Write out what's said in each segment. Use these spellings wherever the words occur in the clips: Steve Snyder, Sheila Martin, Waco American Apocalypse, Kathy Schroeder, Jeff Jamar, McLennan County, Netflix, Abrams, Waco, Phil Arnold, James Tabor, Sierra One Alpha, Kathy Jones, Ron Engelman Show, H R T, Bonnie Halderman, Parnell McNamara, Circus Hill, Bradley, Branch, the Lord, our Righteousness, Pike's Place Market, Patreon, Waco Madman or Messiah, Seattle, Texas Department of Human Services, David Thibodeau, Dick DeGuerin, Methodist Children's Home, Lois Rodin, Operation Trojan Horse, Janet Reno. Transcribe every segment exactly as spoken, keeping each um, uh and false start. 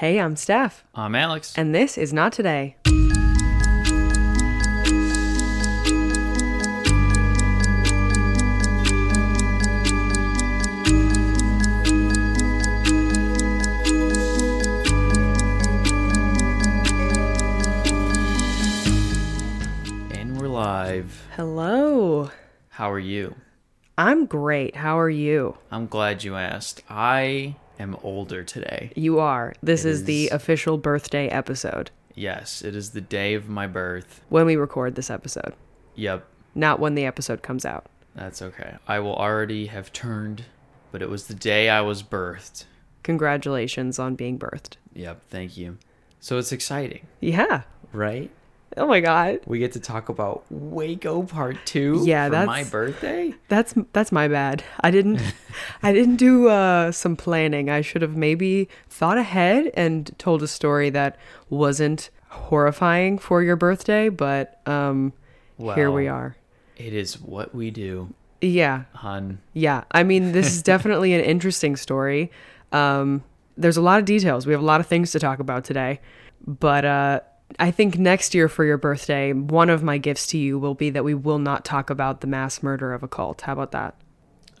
Hey, I'm Steph. I'm Alex. And this is Not Today. And we're live. Hello. How are you? I'm great. How are you? I'm glad you asked. I... I'm older today. You are. This is, is the official birthday episode. Yes, it is the day of my birth. When we record this episode. Yep. Not when the episode comes out. That's okay. I will already have turned, but it was the day I was birthed. Congratulations on being birthed. Yep, thank you. So it's exciting. Yeah. Right? Oh my God. We get to talk about Waco Part Two yeah, for that's, my birthday? That's that's my bad. I didn't I didn't do uh, some planning. I should have maybe thought ahead and told a story that wasn't horrifying for your birthday, but um, well, here we are. It is what we do. Yeah. Hun. Yeah. I mean, this is definitely an interesting story. Um, there's a lot of details. We have a lot of things to talk about today, but... uh I think next year for your birthday, one of my gifts to you will be that we will not talk about the mass murder of a cult. How about that?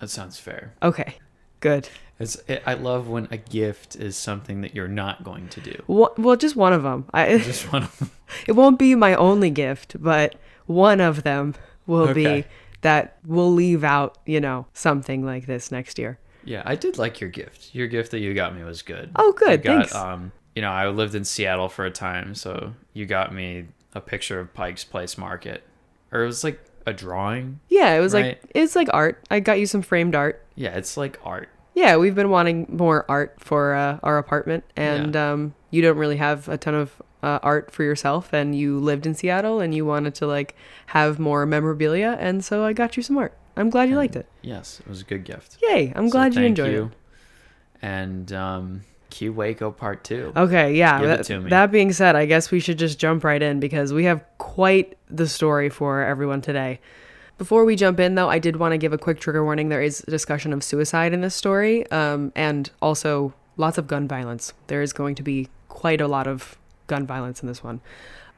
That sounds fair. Okay, good. It's, it, I love when a gift is something that you're not going to do. Well, well just one of them. I, just one of them. It won't be my only gift, but one of them will okay. be that we'll leave out, you know, something like this next year. Yeah, I did like your gift. Your gift that you got me was good. Oh, good. Got, Thanks. Um, You know, I lived in Seattle for a time, so you got me a picture of Pike's Place Market. Or it was like a drawing. Yeah, it was right? like, it's like art. I got you some framed art. Yeah, it's like art. Yeah, we've been wanting more art for uh, our apartment, and yeah. um, you don't really have a ton of uh, art for yourself, and you lived in Seattle, and you wanted to like have more memorabilia, and so I got you some art. I'm glad you and, liked it. Yes, it was a good gift. Yay, I'm so glad you enjoyed you. it. And... um Q Waco Part Two. Okay, yeah. Give it to me. That being said, I guess we should just jump right in because we have quite the story for everyone today. Before we jump in, though, I did want to give a quick trigger warning. There is a discussion of suicide in this story, um, and also lots of gun violence. There is going to be quite a lot of gun violence in this one.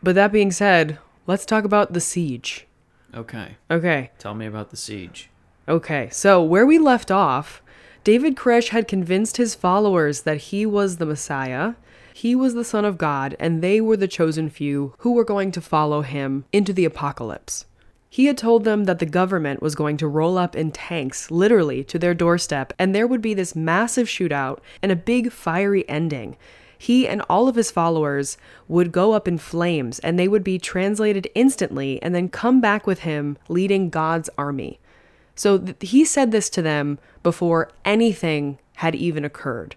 But that being said, let's talk about the siege. Okay. Okay. Tell me about the siege. Okay. So where we left off. David Koresh had convinced his followers that he was the Messiah, he was the Son of God, and they were the chosen few who were going to follow him into the apocalypse. He had told them that the government was going to roll up in tanks, literally, to their doorstep, and there would be this massive shootout and a big fiery ending. He and all of his followers would go up in flames, and they would be translated instantly and then come back with him leading God's army. So th- he said this to them before anything had even occurred,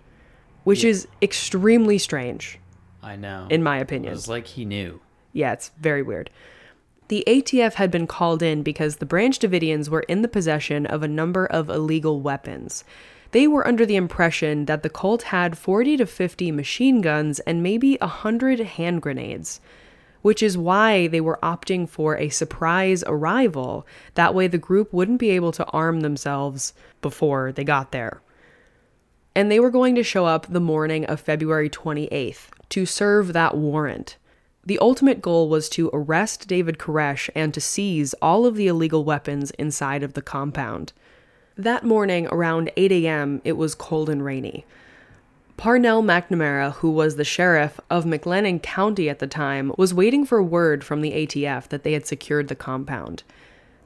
which yeah. is extremely strange. I know. In my opinion. It was like he knew. Yeah, it's very weird. The A T F had been called in because the Branch Davidians were in the possession of a number of illegal weapons. They were under the impression that the cult had forty to fifty machine guns and maybe one hundred hand grenades, which is why they were opting for a surprise arrival. That way the group wouldn't be able to arm themselves before they got there. And they were going to show up the morning of February twenty-eighth to serve that warrant. The ultimate goal was to arrest David Koresh and to seize all of the illegal weapons inside of the compound. That morning around eight a.m., it was cold and rainy. Parnell McNamara, who was the sheriff of McLennan County at the time, was waiting for word from the A T F that they had secured the compound.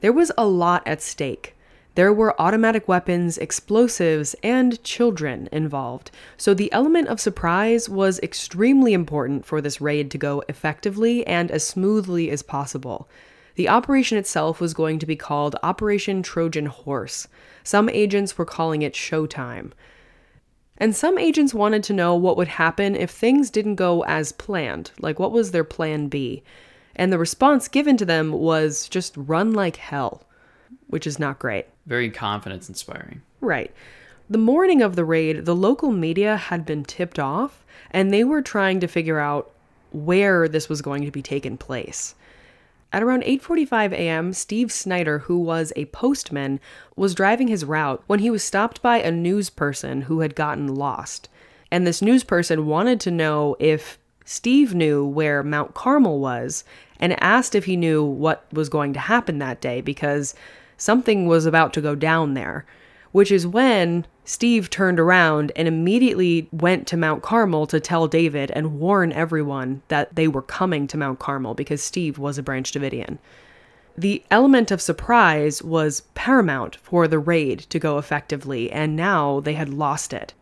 There was a lot at stake. There were automatic weapons, explosives, and children involved, so the element of surprise was extremely important for this raid to go effectively and as smoothly as possible. The operation itself was going to be called Operation Trojan Horse. Some agents were calling it Showtime. And some agents wanted to know what would happen if things didn't go as planned. Like, what was their plan B? And the response given to them was just run like hell, which is not great. Very confidence-inspiring. Right. The morning of the raid, the local media had been tipped off, and they were trying to figure out where this was going to be taking place. At around eight forty-five a.m., Steve Snyder, who was a postman, was driving his route when he was stopped by a news person who had gotten lost. And this news person wanted to know if Steve knew where Mount Carmel was and asked if he knew what was going to happen that day because something was about to go down there, which is when Steve turned around and immediately went to Mount Carmel to tell David and warn everyone that they were coming to Mount Carmel because Steve was a Branch Davidian. The element of surprise was paramount for the raid to go effectively, and now they had lost it.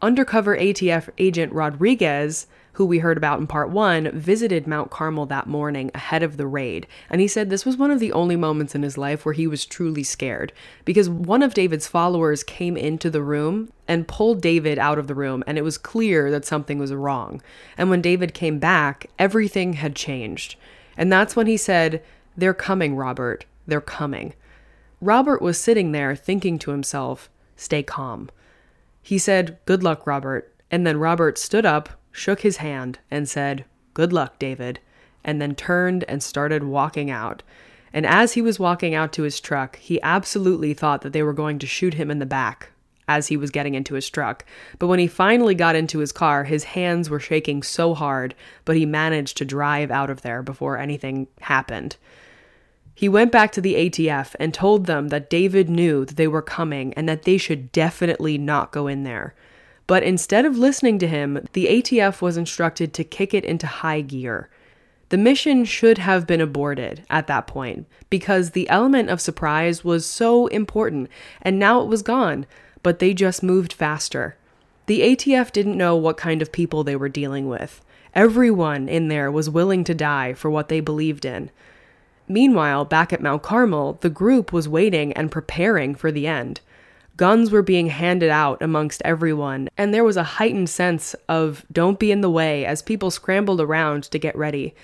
Undercover A T F agent Rodriguez, who we heard about in part one, visited Mount Carmel that morning ahead of the raid, and he said this was one of the only moments in his life where he was truly scared, because one of David's followers came into the room and pulled David out of the room, and it was clear that something was wrong. And when David came back, everything had changed. And that's when he said, "They're coming, Robert. They're coming." Robert was sitting there thinking to himself, "Stay calm." He said, "Good luck, Robert." And then Robert stood up, shook his hand, and said, "Good luck, David," and then turned and started walking out. And as he was walking out to his truck, he absolutely thought that they were going to shoot him in the back as he was getting into his truck. But when he finally got into his car, his hands were shaking so hard, but he managed to drive out of there before anything happened. He went back to the A T F and told them that David knew that they were coming and that they should definitely not go in there. But instead of listening to him, the A T F was instructed to kick it into high gear. The mission should have been aborted at that point because the element of surprise was so important, and now it was gone, but they just moved faster. The A T F didn't know what kind of people they were dealing with. Everyone in there was willing to die for what they believed in. Meanwhile, back at Mount Carmel, the group was waiting and preparing for the end. Guns were being handed out amongst everyone, and there was a heightened sense of don't be in the way as people scrambled around to get ready.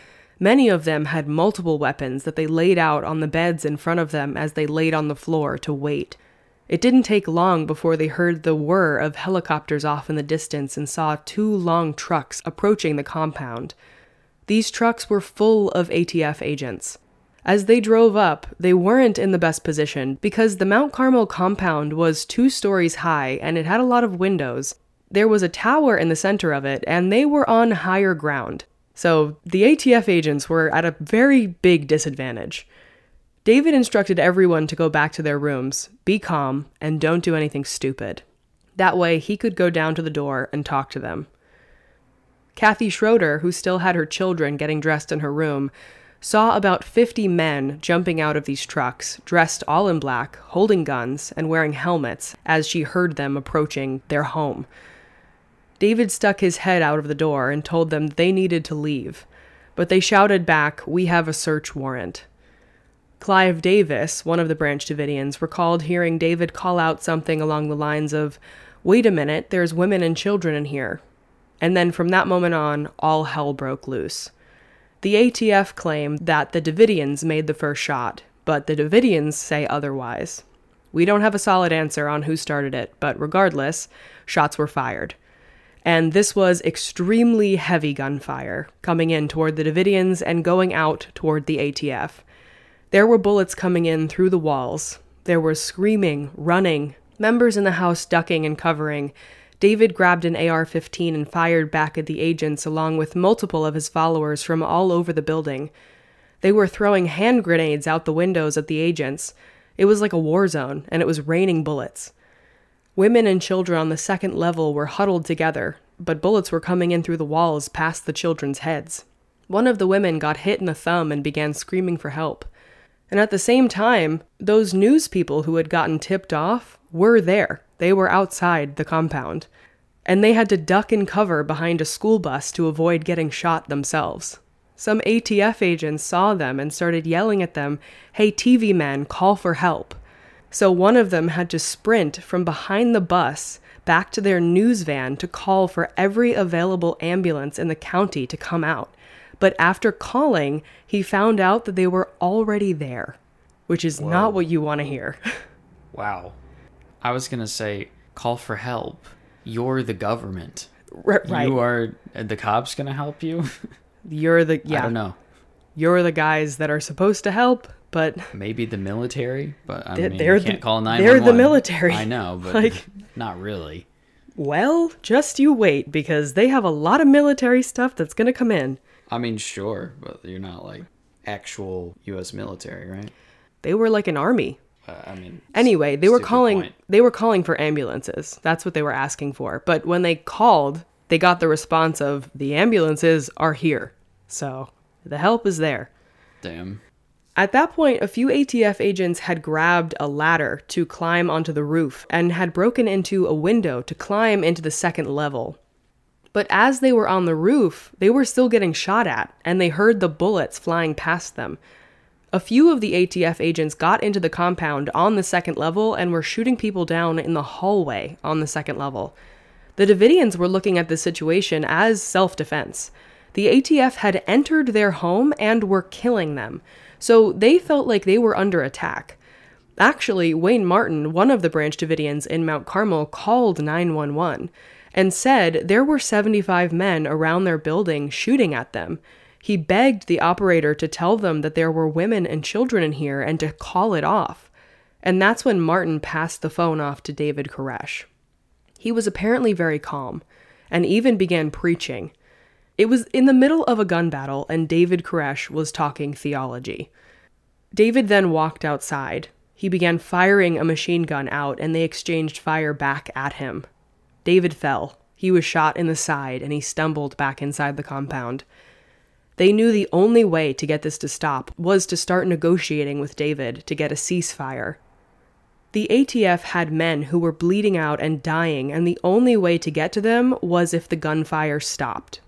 Many of them had multiple weapons that they laid out on the beds in front of them as they laid on the floor to wait. It didn't take long before they heard the whir of helicopters off in the distance and saw two long trucks approaching the compound. These trucks were full of A T F agents. As they drove up, they weren't in the best position because the Mount Carmel compound was two stories high and it had a lot of windows. There was a tower in the center of it and they were on higher ground. So the A T F agents were at a very big disadvantage. David instructed everyone to go back to their rooms, be calm, and don't do anything stupid. That way he could go down to the door and talk to them. Kathy Schroeder, who still had her children getting dressed in her room, saw about fifty men jumping out of these trucks, dressed all in black, holding guns, and wearing helmets as she heard them approaching their home. David stuck his head out of the door and told them they needed to leave, but they shouted back, "We have a search warrant." Clive Davis, one of the Branch Davidians, recalled hearing David call out something along the lines of, "Wait a minute, there's women and children in here." And then from that moment on, all hell broke loose. The A T F claimed that the Davidians made the first shot, but the Davidians say otherwise. We don't have a solid answer on who started it, but regardless, shots were fired. And this was extremely heavy gunfire, coming in toward the Davidians and going out toward the A T F. There were bullets coming in through the walls. There was screaming, running, members in the house ducking and covering. David grabbed an A R fifteen and fired back at the agents along with multiple of his followers from all over the building. They were throwing hand grenades out the windows at the agents. It was like a war zone, and it was raining bullets. Women and children on the second level were huddled together, but bullets were coming in through the walls past the children's heads. One of the women got hit in the thumb and began screaming for help. And at the same time, those news people who had gotten tipped off were there. They were outside the compound, and they had to duck and cover behind a school bus to avoid getting shot themselves. Some A T F agents saw them and started yelling at them, "Hey, T V men, call for help." So one of them had to sprint from behind the bus back to their news van to call for every available ambulance in the county to come out. But after calling, he found out that they were already there, which is Whoa. Not what you want to hear. Wow. I was going to say, call for help. You're the government. R- right. You are, the cops going to help you? You're the, yeah. I don't know. You're the guys that are supposed to help, but. Maybe the military, but I they're, mean, they're you can't the, call nine one one. They're the military. I know, but like, not really. Well, just you wait, because they have a lot of military stuff that's going to come in. I mean, sure, but you're not like actual U S military, right? They were like an army. Uh, I mean, anyway, they were calling point. they were calling for ambulances. That's what they were asking for. But when they called, they got the response of the ambulances are here. So the help is there. Damn. At that point, a few A T F agents had grabbed a ladder to climb onto the roof and had broken into a window to climb into the second level. But as they were on the roof, they were still getting shot at, and they heard the bullets flying past them. A few of the A T F agents got into the compound on the second level and were shooting people down in the hallway on the second level. The Davidians were looking at this situation as self-defense. The A T F had entered their home and were killing them. So they felt like they were under attack. Actually, Wayne Martin, one of the Branch Davidians in Mount Carmel, called nine one one and said there were seventy-five men around their building shooting at them. He begged the operator to tell them that there were women and children in here and to call it off. And that's when Martin passed the phone off to David Koresh. He was apparently very calm and even began preaching. It was in the middle of a gun battle, and David Koresh was talking theology. David then walked outside. He began firing a machine gun out, and they exchanged fire back at him. David fell. He was shot in the side, and he stumbled back inside the compound. They knew the only way to get this to stop was to start negotiating with David to get a ceasefire. The A T F had men who were bleeding out and dying, and the only way to get to them was if the gunfire stopped.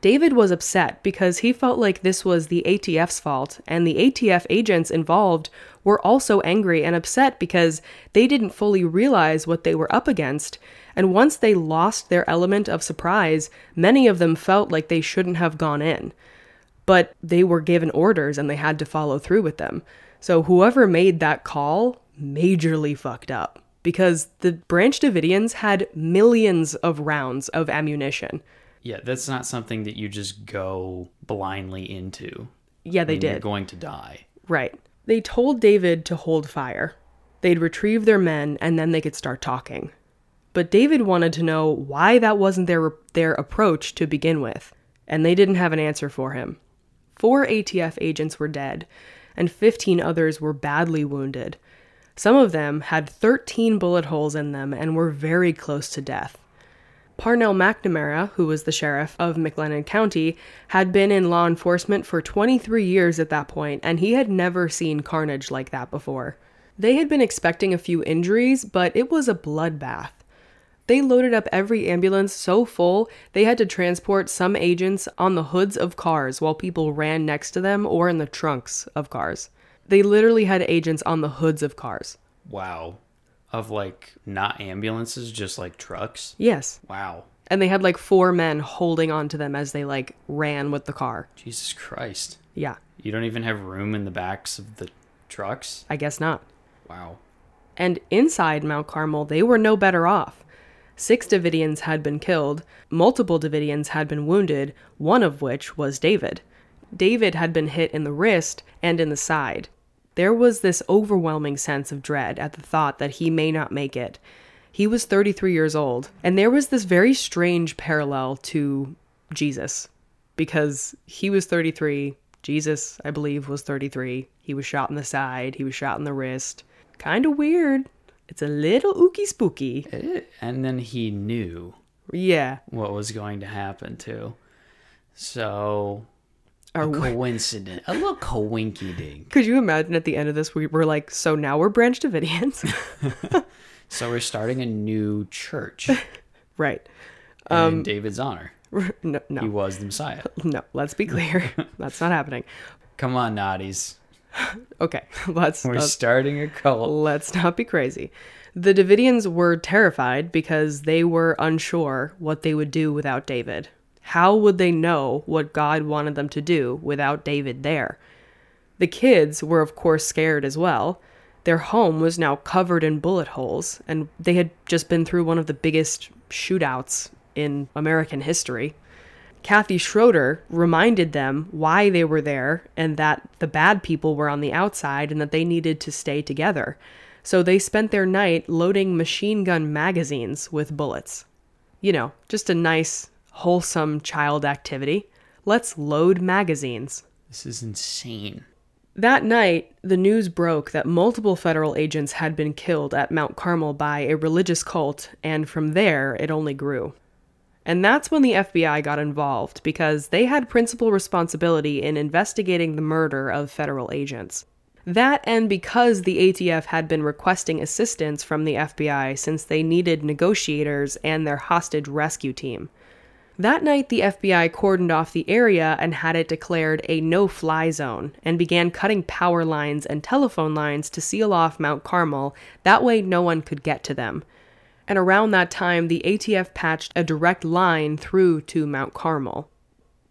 David was upset because he felt like this was the A T F's fault, and the A T F agents involved were also angry and upset because they didn't fully realize what they were up against, and once they lost their element of surprise, many of them felt like they shouldn't have gone in. But they were given orders and they had to follow through with them. So whoever made that call majorly fucked up, because the Branch Davidians had millions of rounds of ammunition. Yeah, that's not something that you just go blindly into. Yeah, they I mean, did. You're going to die. Right. They told David to hold fire. They'd retrieve their men, and then they could start talking. But David wanted to know why that wasn't their their approach to begin with, and they didn't have an answer for him. Four A T F agents were dead, and fifteen others were badly wounded. Some of them had thirteen bullet holes in them and were very close to death. Parnell McNamara, who was the sheriff of McLennan County, had been in law enforcement for twenty-three years at that point, and he had never seen carnage like that before. They had been expecting a few injuries, but it was a bloodbath. They loaded up every ambulance so full, they had to transport some agents on the hoods of cars while people ran next to them or in the trunks of cars. They literally had agents on the hoods of cars. Wow. Of, like, not ambulances, just, like, trucks? Yes. Wow. And they had, like, four men holding on to them as they, like, ran with the car. Jesus Christ. Yeah. You don't even have room in the backs of the trucks? I guess not. Wow. And inside Mount Carmel, they were no better off. Six Davidians had been killed, multiple Davidians had been wounded, one of which was David. David had been hit in the wrist and in the side. There was this overwhelming sense of dread at the thought that he may not make it. He was thirty-three years old, and there was this very strange parallel to Jesus, because he was thirty-three. Jesus, I believe, was thirty-three. He was shot in the side. He was shot in the wrist. Kind of weird. It's a little ooky spooky. And then he knew yeah, what was going to happen, too. So... A coincidence. A little coinky-dink. Could you imagine at the end of this, we were like, so now we're Branch Davidians? So we're starting a new church. Right. Um, in David's honor. No, no. He was the Messiah. No, let's be clear. That's not happening. Come on, Naughties. Okay. Let's. We're let's, starting a cult. Let's not be crazy. The Davidians were terrified because they were unsure what they would do without David. How would they know what God wanted them to do without David there? The kids were, of course, scared as well. Their home was now covered in bullet holes, and they had just been through one of the biggest shootouts in American history. Kathy Schroeder reminded them why they were there and that the bad people were on the outside and that they needed to stay together. so they spent their night loading machine gun magazines with bullets. You know, just a nice, wholesome child activity. Let's load magazines. This is insane. That night, the news broke that multiple federal agents had been killed at Mount Carmel by a religious cult, and from there, it only grew. And that's when the F B I got involved, because they had principal responsibility in investigating the murder of federal agents. That, and because the A T F had been requesting assistance from the F B I since they needed negotiators and their hostage rescue team. That night, the F B I cordoned off the area and had it declared a no-fly zone, and began cutting power lines and telephone lines to seal off Mount Carmel. That way, no one could get to them. And around that time, the A T F patched a direct line through to Mount Carmel.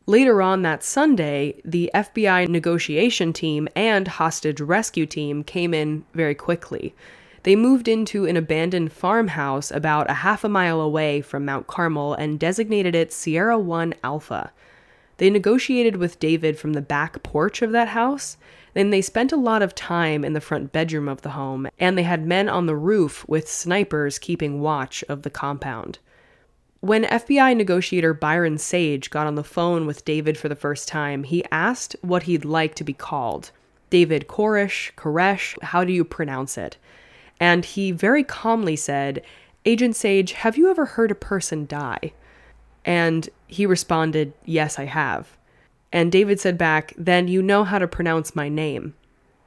Later on that Sunday, the F B I negotiation team and hostage rescue team came in very quickly. They moved into an abandoned farmhouse about a half a mile away from Mount Carmel and designated it Sierra One Alpha. They negotiated with David from the back porch of that house, then they spent a lot of time in the front bedroom of the home, and they had men on the roof with snipers keeping watch of the compound. When F B I negotiator Byron Sage got on the phone with David for the first time, he asked what he'd like to be called. David Koresh, Koresh, how do you pronounce it? And he very calmly said, "Agent Sage, have you ever heard a person die?" And he responded, "Yes, I have." And David said back, "Then you know how to pronounce my name."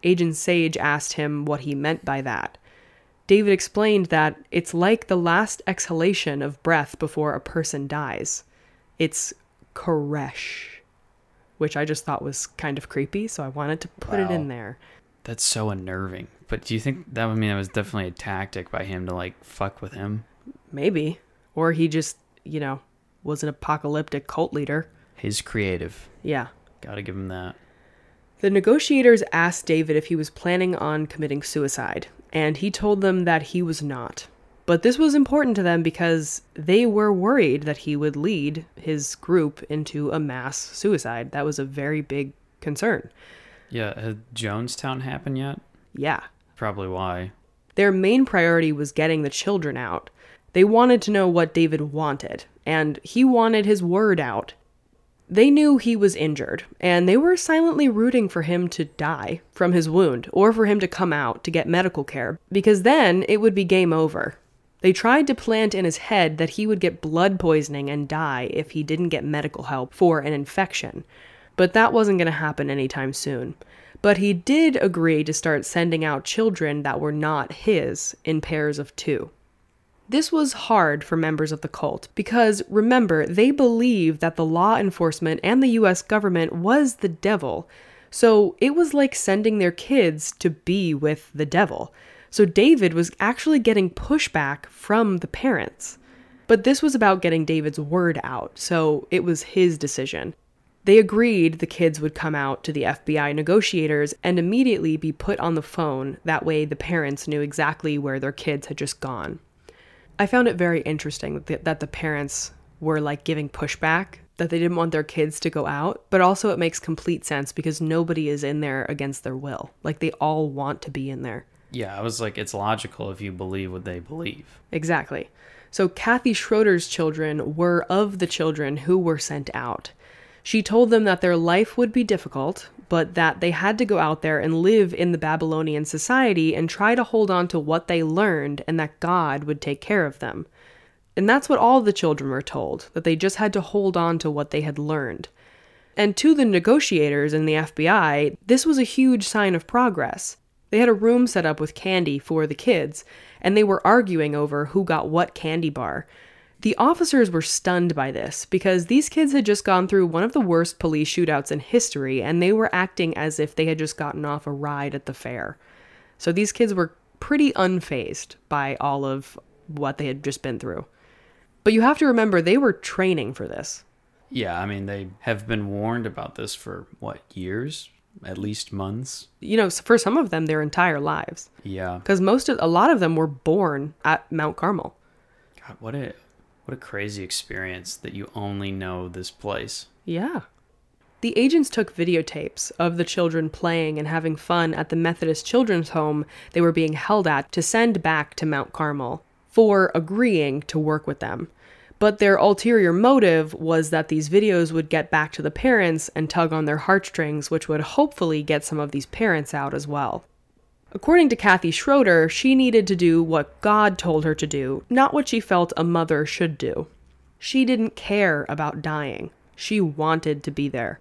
Agent Sage asked him what he meant by that. David explained that it's like the last exhalation of breath before a person dies. It's Koresh, which I just thought was kind of creepy, so I wanted to put wow. it in there. That's so unnerving. But do you think that, I mean, that was definitely a tactic by him to, like, fuck with him? Maybe. Or he just, you know, was an apocalyptic cult leader. He's creative. Yeah. Gotta give him that. The negotiators asked David if he was planning on committing suicide, and he told them that he was not. But this was important to them because they were worried that he would lead his group into a mass suicide. That was a very big concern. Yeah. Had Jonestown happened yet? Yeah. Probably why. Their main priority was getting the children out. They wanted to know what David wanted, and he wanted his word out. They knew he was injured, and they were silently rooting for him to die from his wound, or for him to come out to get medical care, because then it would be game over. They tried to plant in his head that he would get blood poisoning and die if he didn't get medical help for an infection. But that wasn't going to happen anytime soon. But he did agree to start sending out children that were not his in pairs of two. This was hard for members of the cult because, remember, they believed that the law enforcement and the U S government was the devil. So it was like sending their kids to be with the devil. So David was actually getting pushback from the parents. But this was about getting David's word out, so it was his decision. They agreed the kids would come out to the F B I negotiators and immediately be put on the phone. That way the parents knew exactly where their kids had just gone. I found it very interesting that the parents were like giving pushback, that they didn't want their kids to go out. But also it makes complete sense because nobody is in there against their will. Like they all want to be in there. Yeah, I was like, it's logical if you believe what they believe. Exactly. So Kathy Schroeder's children were of the children who were sent out. She told them that their life would be difficult, but that they had to go out there and live in the Babylonian society and try to hold on to what they learned and that God would take care of them. And that's what all the children were told, that they just had to hold on to what they had learned. And to the negotiators and the F B I, this was a huge sign of progress. They had a room set up with candy for the kids, and they were arguing over who got what candy bar. The officers were stunned by this because these kids had just gone through one of the worst police shootouts in history, and they were acting as if they had just gotten off a ride at the fair. So these kids were pretty unfazed by all of what they had just been through. But you have to remember, they were training for this. Yeah, I mean, they have been warned about this for, what, years? At least months? You know, for some of them, their entire lives. Yeah. Because most of, a lot of them were born at Mount Carmel. God, what a... What a crazy experience that you only know this place. Yeah. The agents took videotapes of the children playing and having fun at the Methodist Children's Home they were being held at to send back to Mount Carmel for agreeing to work with them. But their ulterior motive was that these videos would get back to the parents and tug on their heartstrings, which would hopefully get some of these parents out as well. According to Kathy Schroeder, she needed to do what God told her to do, not what she felt a mother should do. She didn't care about dying. She wanted to be there.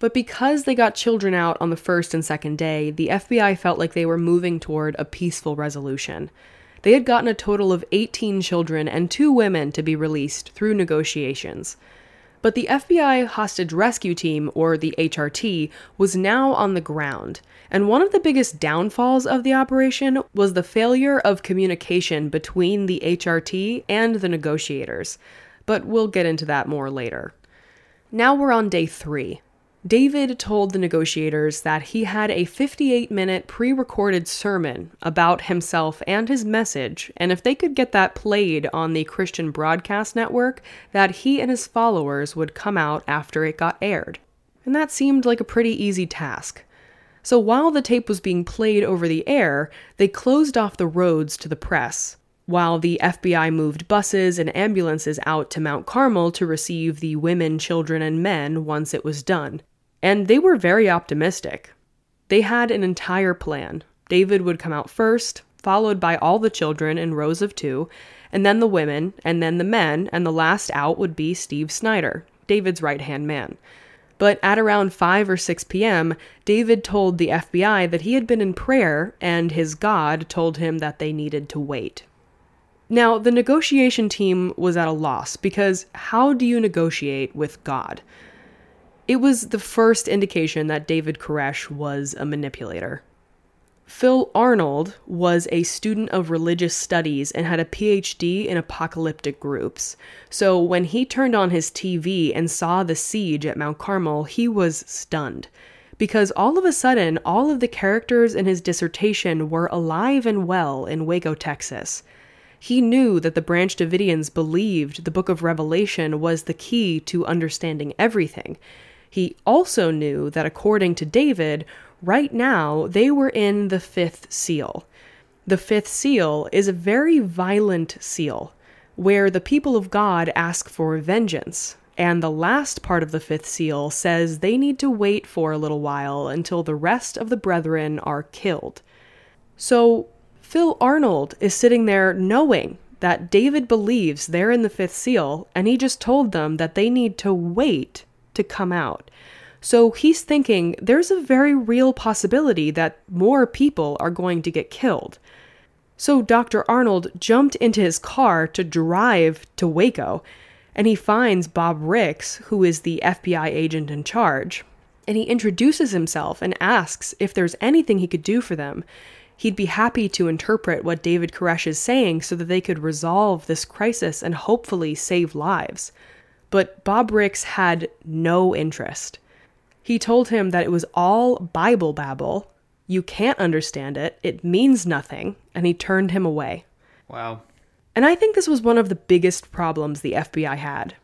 But because they got children out on the first and second day, the F B I felt like they were moving toward a peaceful resolution. They had gotten a total of eighteen children and two women to be released through negotiations. But the F B I Hostage Rescue Team, or the H R T, was now on the ground, and one of the biggest downfalls of the operation was the failure of communication between the H R T and the negotiators. But we'll get into that more later. Now we're on day three. David told the negotiators that he had a fifty-eight minute pre-recorded sermon about himself and his message, and if they could get that played on the Christian Broadcast Network, that he and his followers would come out after it got aired. And that seemed like a pretty easy task. So while the tape was being played over the air, they closed off the roads to the press, while the F B I moved buses and ambulances out to Mount Carmel to receive the women, children, and men once it was done. And they were very optimistic. They had an entire plan. David would come out first, followed by all the children in rows of two, and then the women, and then the men, and the last out would be Steve Snyder, David's right-hand man. But at around five or six p.m., David told the F B I that he had been in prayer, and his God told him that they needed to wait. Now, the negotiation team was at a loss, because how do you negotiate with God? It was the first indication that David Koresh was a manipulator. Phil Arnold was a student of religious studies and had a P H D in apocalyptic groups. So when he turned on his T V and saw the siege at Mount Carmel, he was stunned, because all of a sudden, all of the characters in his dissertation were alive and well in Waco, Texas. He knew that the Branch Davidians believed the Book of Revelation was the key to understanding everything. He also knew that, according to David, right now they were in the fifth seal. The fifth seal is a very violent seal, where the people of God ask for vengeance, and the last part of the fifth seal says they need to wait for a little while until the rest of the brethren are killed. So Phil Arnold is sitting there knowing that David believes they're in the fifth seal, and he just told them that they need to wait to come out. So he's thinking there's a very real possibility that more people are going to get killed. So Doctor Arnold jumped into his car to drive to Waco, and he finds Bob Ricks, who is the F B I agent in charge, and he introduces himself and asks if there's anything he could do for them. He'd be happy to interpret what David Koresh is saying so that they could resolve this crisis and hopefully save lives. But Bob Ricks had no interest. He told him that it was all Bible babble, you can't understand it, it means nothing, and he turned him away. Wow. And I think this was one of the biggest problems the F B I had.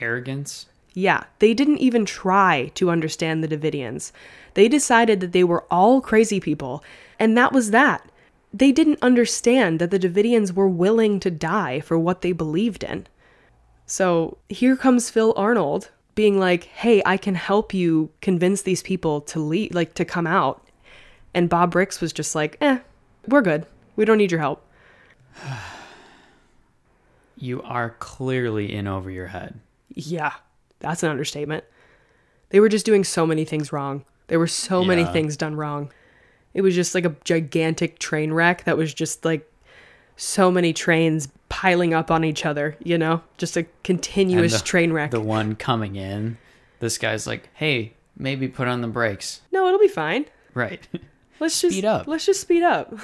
Arrogance? Yeah, they didn't even try to understand the Davidians. They decided that they were all crazy people, and that was that. They didn't understand that the Davidians were willing to die for what they believed in. So here comes Phil Arnold being like, hey, I can help you convince these people to leave, like to come out. And Bob Ricks was just like, eh, we're good. We don't need your help. You are clearly in over your head. Yeah, that's an understatement. They were just doing so many things wrong. There were so yeah. many things done wrong. It was just like a gigantic train wreck that was just like so many trains piling up on each other, you know, just a continuous the, train wreck. The one coming in, this guy's like, hey, maybe put on the brakes. No, it'll be fine. Right. Let's just speed up. Let's just speed up.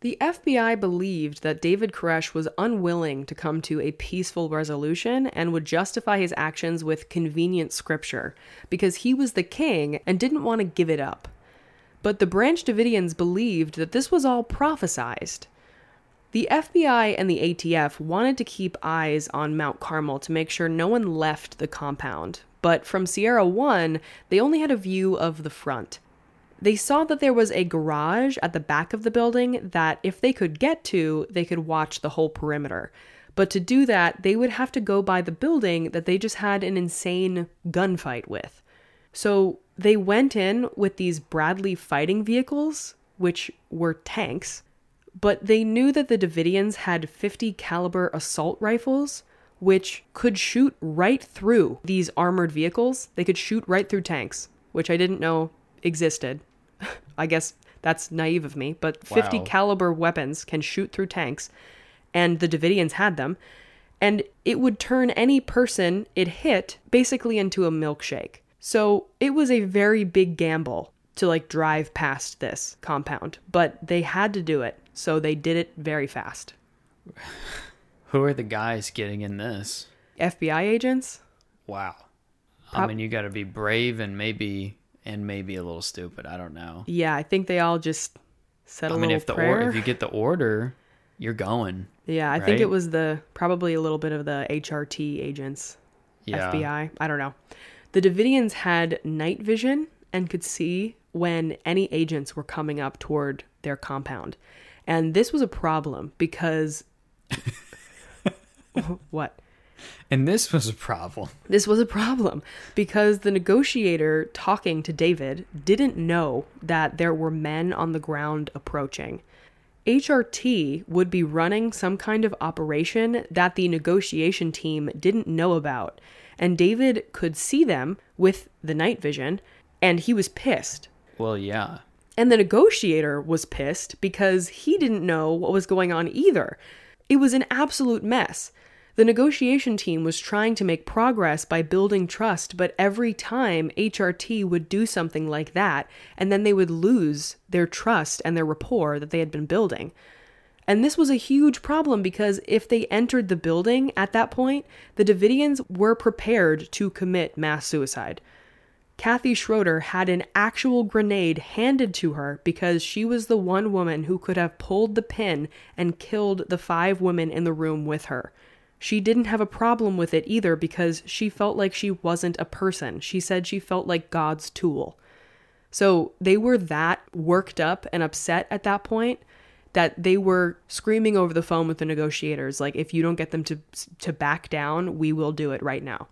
The F B I believed that David Koresh was unwilling to come to a peaceful resolution and would justify his actions with convenient scripture because he was the king and didn't want to give it up. But the Branch Davidians believed that this was all prophesized. The F B I and the A T F wanted to keep eyes on Mount Carmel to make sure no one left the compound, but from Sierra One, they only had a view of the front. They saw that there was a garage at the back of the building that, if they could get to, they could watch the whole perimeter. But to do that, they would have to go by the building that they just had an insane gunfight with. So they went in with these Bradley fighting vehicles, which were tanks, but they knew that the Davidians had fifty caliber assault rifles, which could shoot right through these armored vehicles. They could shoot right through tanks, which I didn't know existed. I guess that's naive of me, but wow. fifty caliber weapons can shoot through tanks, and the Davidians had them, and it would turn any person it hit basically into a milkshake. So it was a very big gamble to like drive past this compound, but they had to do it, so they did it very fast. Who are the guys getting in this? F B I agents? Wow. Pro- I mean, you got to be brave and maybe... And maybe a little stupid. I don't know. Yeah, I think they all just said a I mean, little if the prayer. Or, if you get the order, you're going. Yeah, I right? think it was the probably a little bit of the H R T agents, yeah. F B I. I don't know. The Davidians had night vision and could see when any agents were coming up toward their compound. And this was a problem because... What? And this was a problem. This was a problem because the negotiator talking to David didn't know that there were men on the ground approaching. H R T would be running some kind of operation that the negotiation team didn't know about, and David could see them with the night vision, and he was pissed. Well, yeah. And the negotiator was pissed because he didn't know what was going on either. It was an absolute mess. The negotiation team was trying to make progress by building trust, but every time H R T would do something like that, and then they would lose their trust and their rapport that they had been building. And this was a huge problem because if they entered the building at that point, the Davidians were prepared to commit mass suicide. Kathy Schroeder had an actual grenade handed to her because she was the one woman who could have pulled the pin and killed the five women in the room with her. She didn't have a problem with it either because she felt like she wasn't a person. She said she felt like God's tool. So they were that worked up and upset at that point that they were screaming over the phone with the negotiators, like, if you don't get them to to back down, we will do it right now.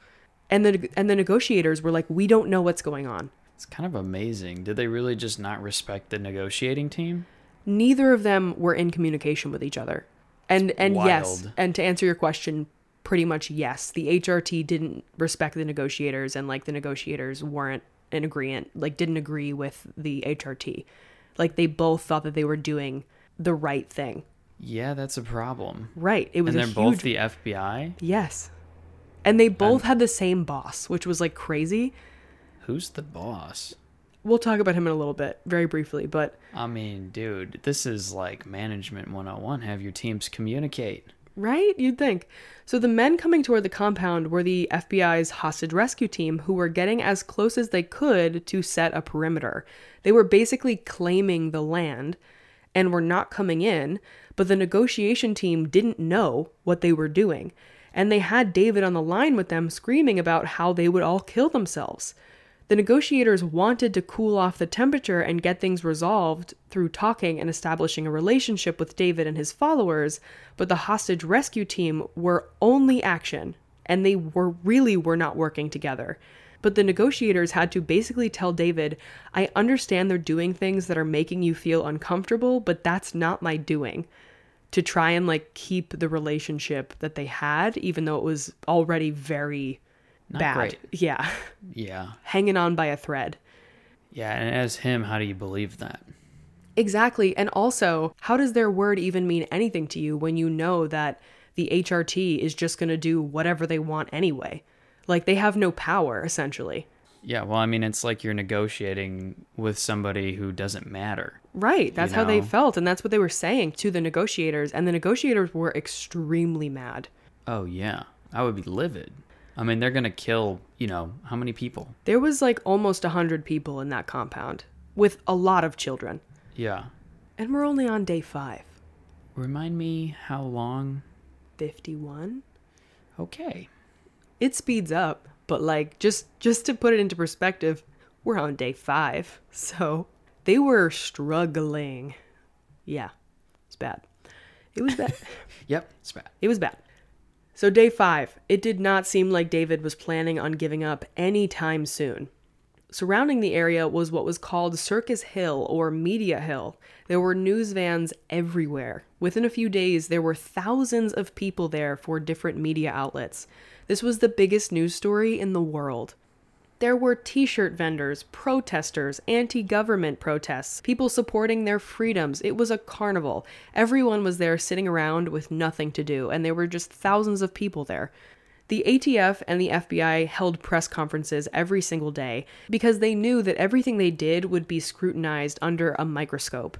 And the, and the negotiators were like, we don't know what's going on. It's kind of amazing. Did they really just not respect the negotiating team? Neither of them were in communication with each other. And and Wild. Yes, and to answer your question, pretty much yes. The H R T didn't respect the negotiators, and like the negotiators weren't in agreement, like didn't agree with the H R T. Like they both thought that they were doing the right thing. Yeah, that's a problem. Right. It was. And they're huge... both the F B I? Yes. And they both um, had the same boss, which was like crazy. Who's the boss? We'll talk about him in a little bit, very briefly, but... I mean, dude, this is like management one oh one. Have your teams communicate. Right? You'd think. So the men coming toward the compound were the F B I's hostage rescue team who were getting as close as they could to set a perimeter. They were basically claiming the land and were not coming in, but the negotiation team didn't know what they were doing. And they had David on the line with them screaming about how they would all kill themselves. The negotiators wanted to cool off the temperature and get things resolved through talking and establishing a relationship with David and his followers, but the hostage rescue team were only action, and they were really were not working together. But the negotiators had to basically tell David, I understand they're doing things that are making you feel uncomfortable, but that's not my doing, to try and like keep the relationship that they had, even though it was already very... Not bad. Great. Yeah. Yeah. Hanging on by a thread. Yeah. And as him, how do you believe that? Exactly. And also, how does their word even mean anything to you when you know that the H R T is just going to do whatever they want anyway? Like they have no power, essentially. Yeah. Well, I mean, it's like you're negotiating with somebody who doesn't matter. Right. That's how they felt. And that's what they were saying to the negotiators. And the negotiators were extremely mad. Oh, yeah. I would be livid. I mean, they're going to kill, you know, how many people? There was like almost one hundred people in that compound with a lot of children. Yeah. And we're only on day five. Remind me how long? fifty-one. Okay. It speeds up, but like, just, just to put it into perspective, we're on day five. So they were struggling. Yeah, it's bad. It was bad. Yep, it's bad. It was bad. So day five, it did not seem like David was planning on giving up any time soon. Surrounding the area was what was called Circus Hill or Media Hill. There were news vans everywhere. Within a few days, there were thousands of people there for different media outlets. This was the biggest news story in the world. There were t-shirt vendors, protesters, anti-government protests, people supporting their freedoms. It was a carnival. Everyone was there sitting around with nothing to do, and there were just thousands of people there. The A T F and the F B I held press conferences every single day because they knew that everything they did would be scrutinized under a microscope.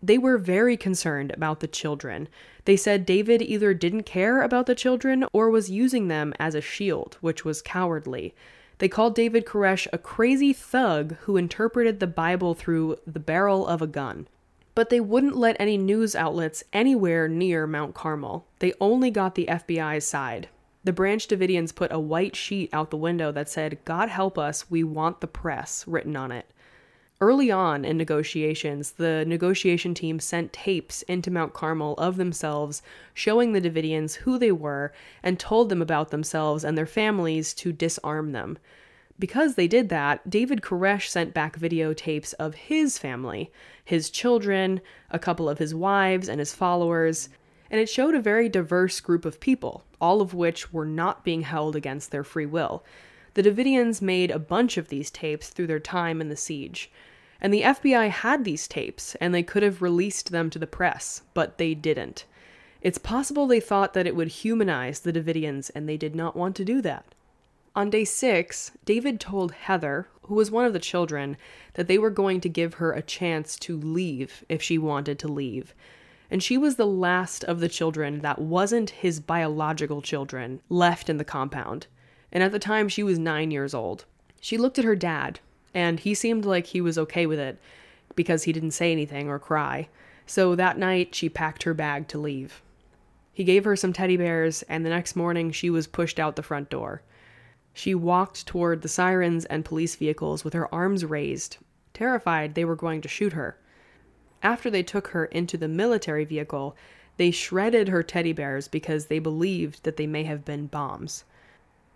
They were very concerned about the children. They said David either didn't care about the children or was using them as a shield, which was cowardly. They called David Koresh a crazy thug who interpreted the Bible through the barrel of a gun. But they wouldn't let any news outlets anywhere near Mount Carmel. They only got the F B I's side. The Branch Davidians put a white sheet out the window that said, "God help us, we want the press," written on it. Early on in negotiations, the negotiation team sent tapes into Mount Carmel of themselves, showing the Davidians who they were, and told them about themselves and their families to disarm them. Because they did that, David Koresh sent back videotapes of his family, his children, a couple of his wives and his followers, and it showed a very diverse group of people, all of which were not being held against their free will. The Davidians made a bunch of these tapes through their time in the siege. And the F B I had these tapes, and they could have released them to the press, but they didn't. It's possible they thought that it would humanize the Davidians, and they did not want to do that. On day six, David told Heather, who was one of the children, that they were going to give her a chance to leave if she wanted to leave. And she was the last of the children that wasn't his biological children left in the compound. And at the time, she was nine years old. She looked at her dad, and he seemed like he was okay with it because he didn't say anything or cry. So that night, she packed her bag to leave. He gave her some teddy bears, and the next morning, she was pushed out the front door. She walked toward the sirens and police vehicles with her arms raised, terrified they were going to shoot her. After they took her into the military vehicle, they shredded her teddy bears because they believed that they may have been bombs.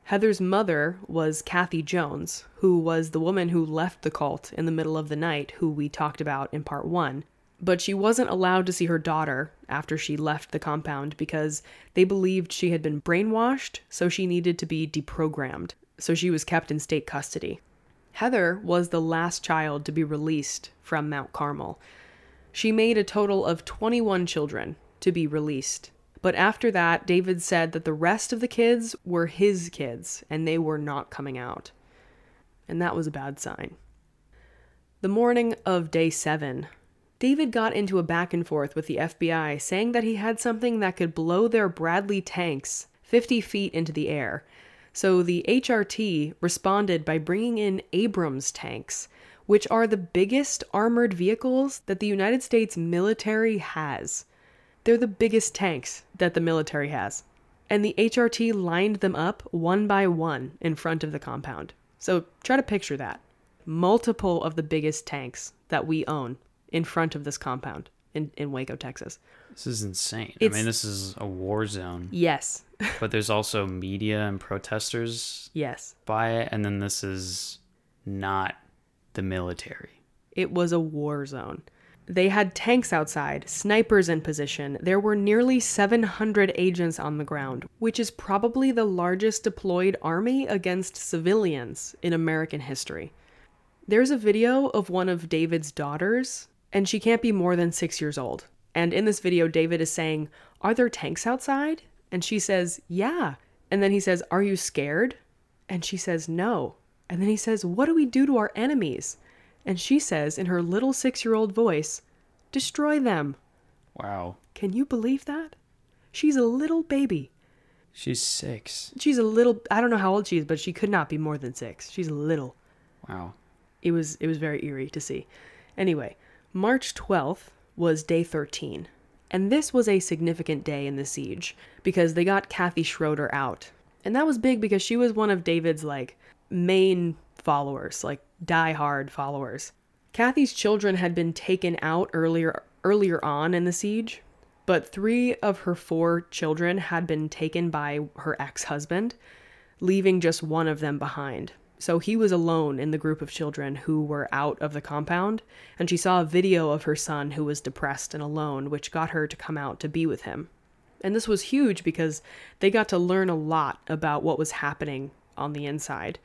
Heather's mother was Kathy Jones, who was the woman who left the cult in the middle of the night, who we talked about in part one. But she wasn't allowed to see her daughter after she left the compound because they believed she had been brainwashed, so she needed to be deprogrammed. So she was kept in state custody. Heather was the last child to be released from Mount Carmel. She made a total of twenty-one children to be released. But after that, David said that the rest of the kids were his kids, and they were not coming out. And that was a bad sign. The morning of day seven, David got into a back and forth with the F B I, saying that he had something that could blow their Bradley tanks fifty feet into the air. So the H R T responded by bringing in Abrams tanks, which are the biggest armored vehicles that the United States military has. They're the biggest tanks that the military has. And the H R T lined them up one by one in front of the compound. So try to picture that. Multiple of the biggest tanks that we own in front of this compound in, in Waco, Texas. This is insane. It's, I mean, this is a war zone. Yes. But there's also media and protesters. Yes. By it. And then this is not the military. It was a war zone. They had tanks outside, snipers in position. There were nearly seven hundred agents on the ground, which is probably the largest deployed army against civilians in American history. There's a video of one of David's daughters, and she can't be more than six years old. And in this video, David is saying, "Are there tanks outside?" And she says, "Yeah." And then he says, "Are you scared?" And she says, "No." And then he says, "What do we do to our enemies?" And she says in her little six-year-old voice, "Destroy them." Wow. Can you believe that? She's a little baby. She's six. She's a little, I don't know how old she is, but she could not be more than six. She's little. Wow. It was it was very eerie to see. Anyway, March twelfth was day thirteen. And this was a significant day in the siege, because they got Kathy Schroeder out. And that was big because she was one of David's, like, main followers, like, die-hard followers. Kathy's children had been taken out earlier earlier on in the siege, but three of her four children had been taken by her ex-husband, leaving just one of them behind. So he was alone in the group of children who were out of the compound, and she saw a video of her son who was depressed and alone, which got her to come out to be with him. And this was huge because they got to learn a lot about what was happening on the inside.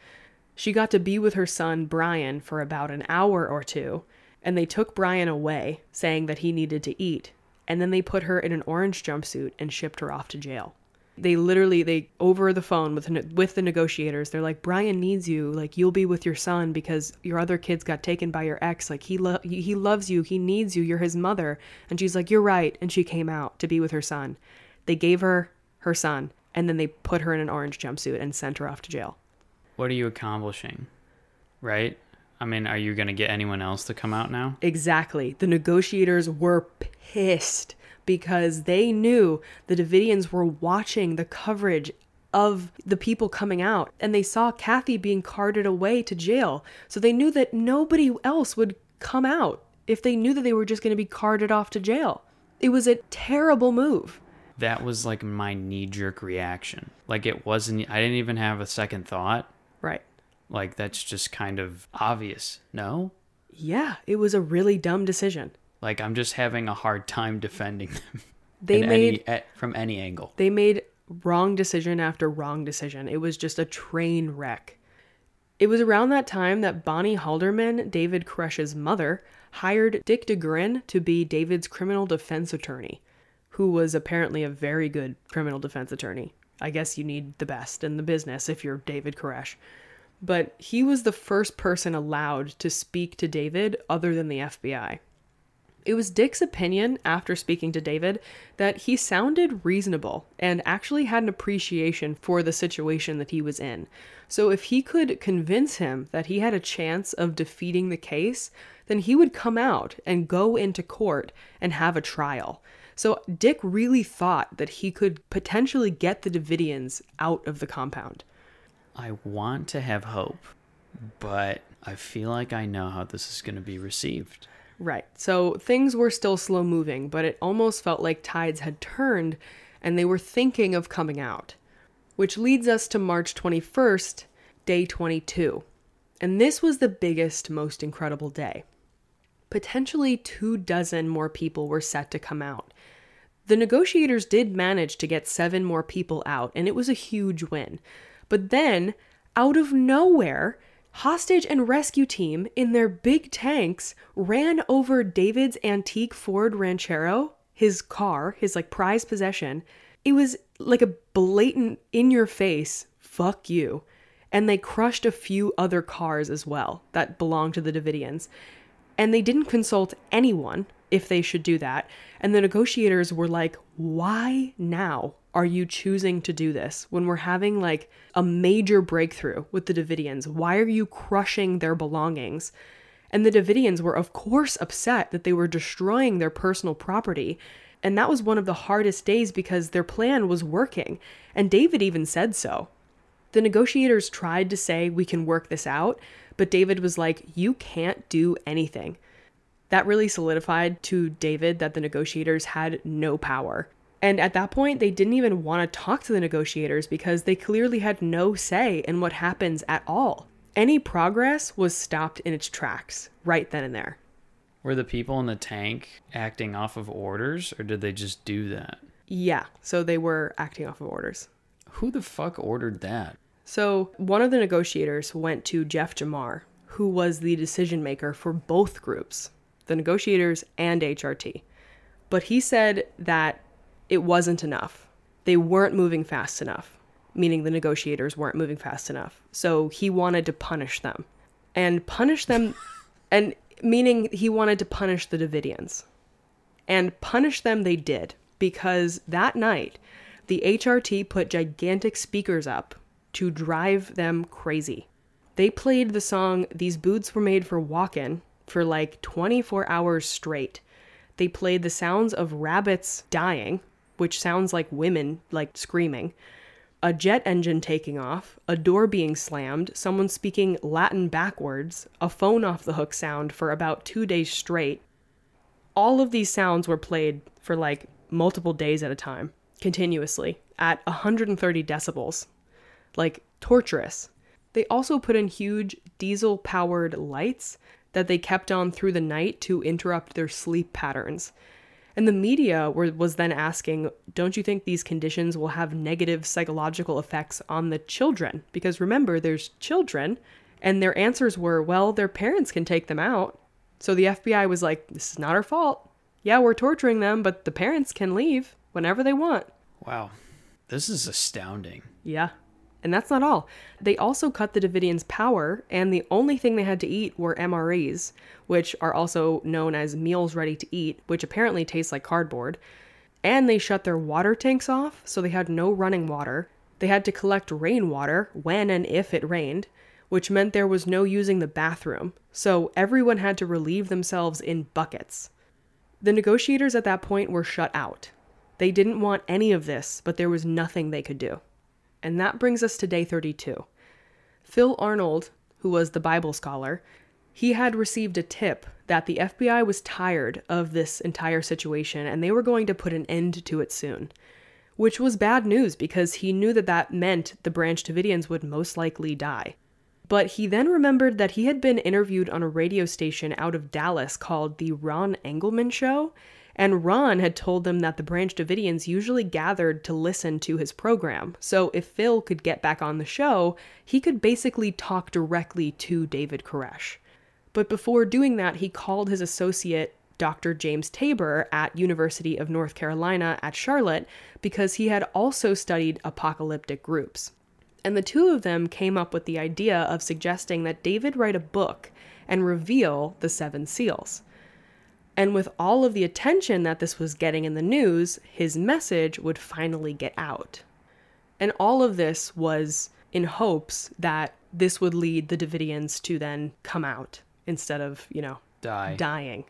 She got to be with her son, Brian, for about an hour or two, and they took Brian away, saying that he needed to eat, and then they put her in an orange jumpsuit and shipped her off to jail. They literally, they over the phone with with the negotiators, they're like, Brian needs you. Like, you'll be with your son because your other kids got taken by your ex. Like, he, lo- he loves you. He needs you. You're his mother. And she's like, you're right. And she came out to be with her son. They gave her her son, and then they put her in an orange jumpsuit and sent her off to jail. What are you accomplishing, right? I mean, are you going to get anyone else to come out now? Exactly. The negotiators were pissed, because they knew the Davidians were watching the coverage of the people coming out, and they saw Kathy being carted away to jail. So they knew that nobody else would come out if they knew that they were just going to be carted off to jail. It was a terrible move. That was like my knee-jerk reaction. Like, it wasn't, I didn't even have a second thought. Right. Like, that's just kind of obvious. No? Yeah, it was a really dumb decision. Like, I'm just having a hard time defending them they made, any, from any angle. They made wrong decision after wrong decision. It was just a train wreck. It was around that time that Bonnie Halderman, David Koresh's mother, hired Dick DeGuerin to be David's criminal defense attorney, who was apparently a very good criminal defense attorney. I guess you need the best in the business if you're David Koresh. But he was the first person allowed to speak to David other than the F B I. It was Dick's opinion, after speaking to David, that he sounded reasonable and actually had an appreciation for the situation that he was in. So if he could convince him that he had a chance of defeating the case, then he would come out and go into court and have a trial. So Dick really thought that he could potentially get the Davidians out of the compound. I want to have hope, but I feel like I know how this is going to be received. Right. So things were still slow moving, but it almost felt like tides had turned and they were thinking of coming out, which leads us to March twenty-first, day twenty-two. And this was the biggest, most incredible day. Potentially two dozen more people were set to come out. The negotiators did manage to get seven more people out, and it was a huge win. But then, out of nowhere, hostage and rescue team, in their big tanks, ran over David's antique Ford Ranchero, his car, his, like, prized possession. It was like a blatant, in-your-face, fuck you. And they crushed a few other cars as well that belonged to the Davidians. And they didn't consult anyone if they should do that. And the negotiators were like, why now are you choosing to do this when we're having, like, a major breakthrough with the Davidians? Why are you crushing their belongings? And the Davidians were, of course, upset that they were destroying their personal property. And that was one of the hardest days because their plan was working. And David even said so. The negotiators tried to say, we can work this out. But David was like, you can't do anything. That really solidified to David that the negotiators had no power. And at that point, they didn't even want to talk to the negotiators because they clearly had no say in what happens at all. Any progress was stopped in its tracks right then and there. Were the people in the tank acting off of orders, or did they just do that? Yeah, so they were acting off of orders. Who the fuck ordered that? So one of the negotiators went to Jeff Jamar, who was the decision maker for both groups, the negotiators and H R T. But he said that it wasn't enough. They weren't moving fast enough, meaning the negotiators weren't moving fast enough. So he wanted to punish them and punish them, and meaning he wanted to punish the Davidians, and punish them they did, because that night the H R T put gigantic speakers up to drive them crazy. They played the song, These Boots Were Made for Walkin', for like twenty-four hours straight. They played the sounds of rabbits dying, which sounds like women, like, screaming, a jet engine taking off, a door being slammed, someone speaking Latin backwards, a phone off the hook sound for about two days straight. All of these sounds were played for, like, multiple days at a time, continuously, at one hundred thirty decibels. Like, torturous. They also put in huge diesel-powered lights that they kept on through the night to interrupt their sleep patterns. And the media were, was then asking, don't you think these conditions will have negative psychological effects on the children? Because remember, there's children. And their answers were, well, their parents can take them out. So the F B I was like, this is not our fault. Yeah, we're torturing them, but the parents can leave whenever they want. Wow. This is astounding. Yeah. And that's not all. They also cut the Davidians' power, and the only thing they had to eat were M R Es, which are also known as meals ready to eat, which apparently tastes like cardboard. And they shut their water tanks off, so they had no running water. They had to collect rainwater when and if it rained, which meant there was no using the bathroom. So everyone had to relieve themselves in buckets. The negotiators at that point were shut out. They didn't want any of this, but there was nothing they could do. And that brings us to day thirty-two. Phil Arnold, who was the Bible scholar, he had received a tip that the F B I was tired of this entire situation and they were going to put an end to it soon, which was bad news because he knew that that meant the Branch Davidians would most likely die. But he then remembered that he had been interviewed on a radio station out of Dallas called the Ron Engelman Show, and Ron had told them that the Branch Davidians usually gathered to listen to his program. So if Phil could get back on the show, he could basically talk directly to David Koresh. But before doing that, he called his associate, Doctor James Tabor, at University of North Carolina at Charlotte, because he had also studied apocalyptic groups. And the two of them came up with the idea of suggesting that David write a book and reveal the seven seals. And with all of the attention that this was getting in the news, his message would finally get out. And all of this was in hopes that this would lead the Davidians to then come out instead of, you know, Die. dying.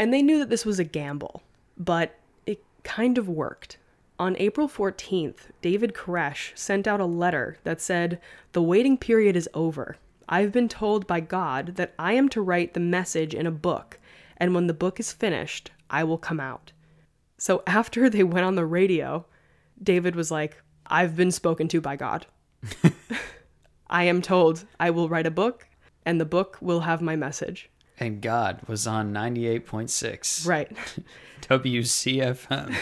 And they knew that this was a gamble, but it kind of worked. On April fourteenth, David Koresh sent out a letter that said, "The waiting period is over. I've been told by God that I am to write the message in a book. And when the book is finished, I will come out." So after they went on the radio, David was like, "I've been spoken to by God. I am told I will write a book and the book will have my message." And God was on ninety-eight point six. Right. W C F M.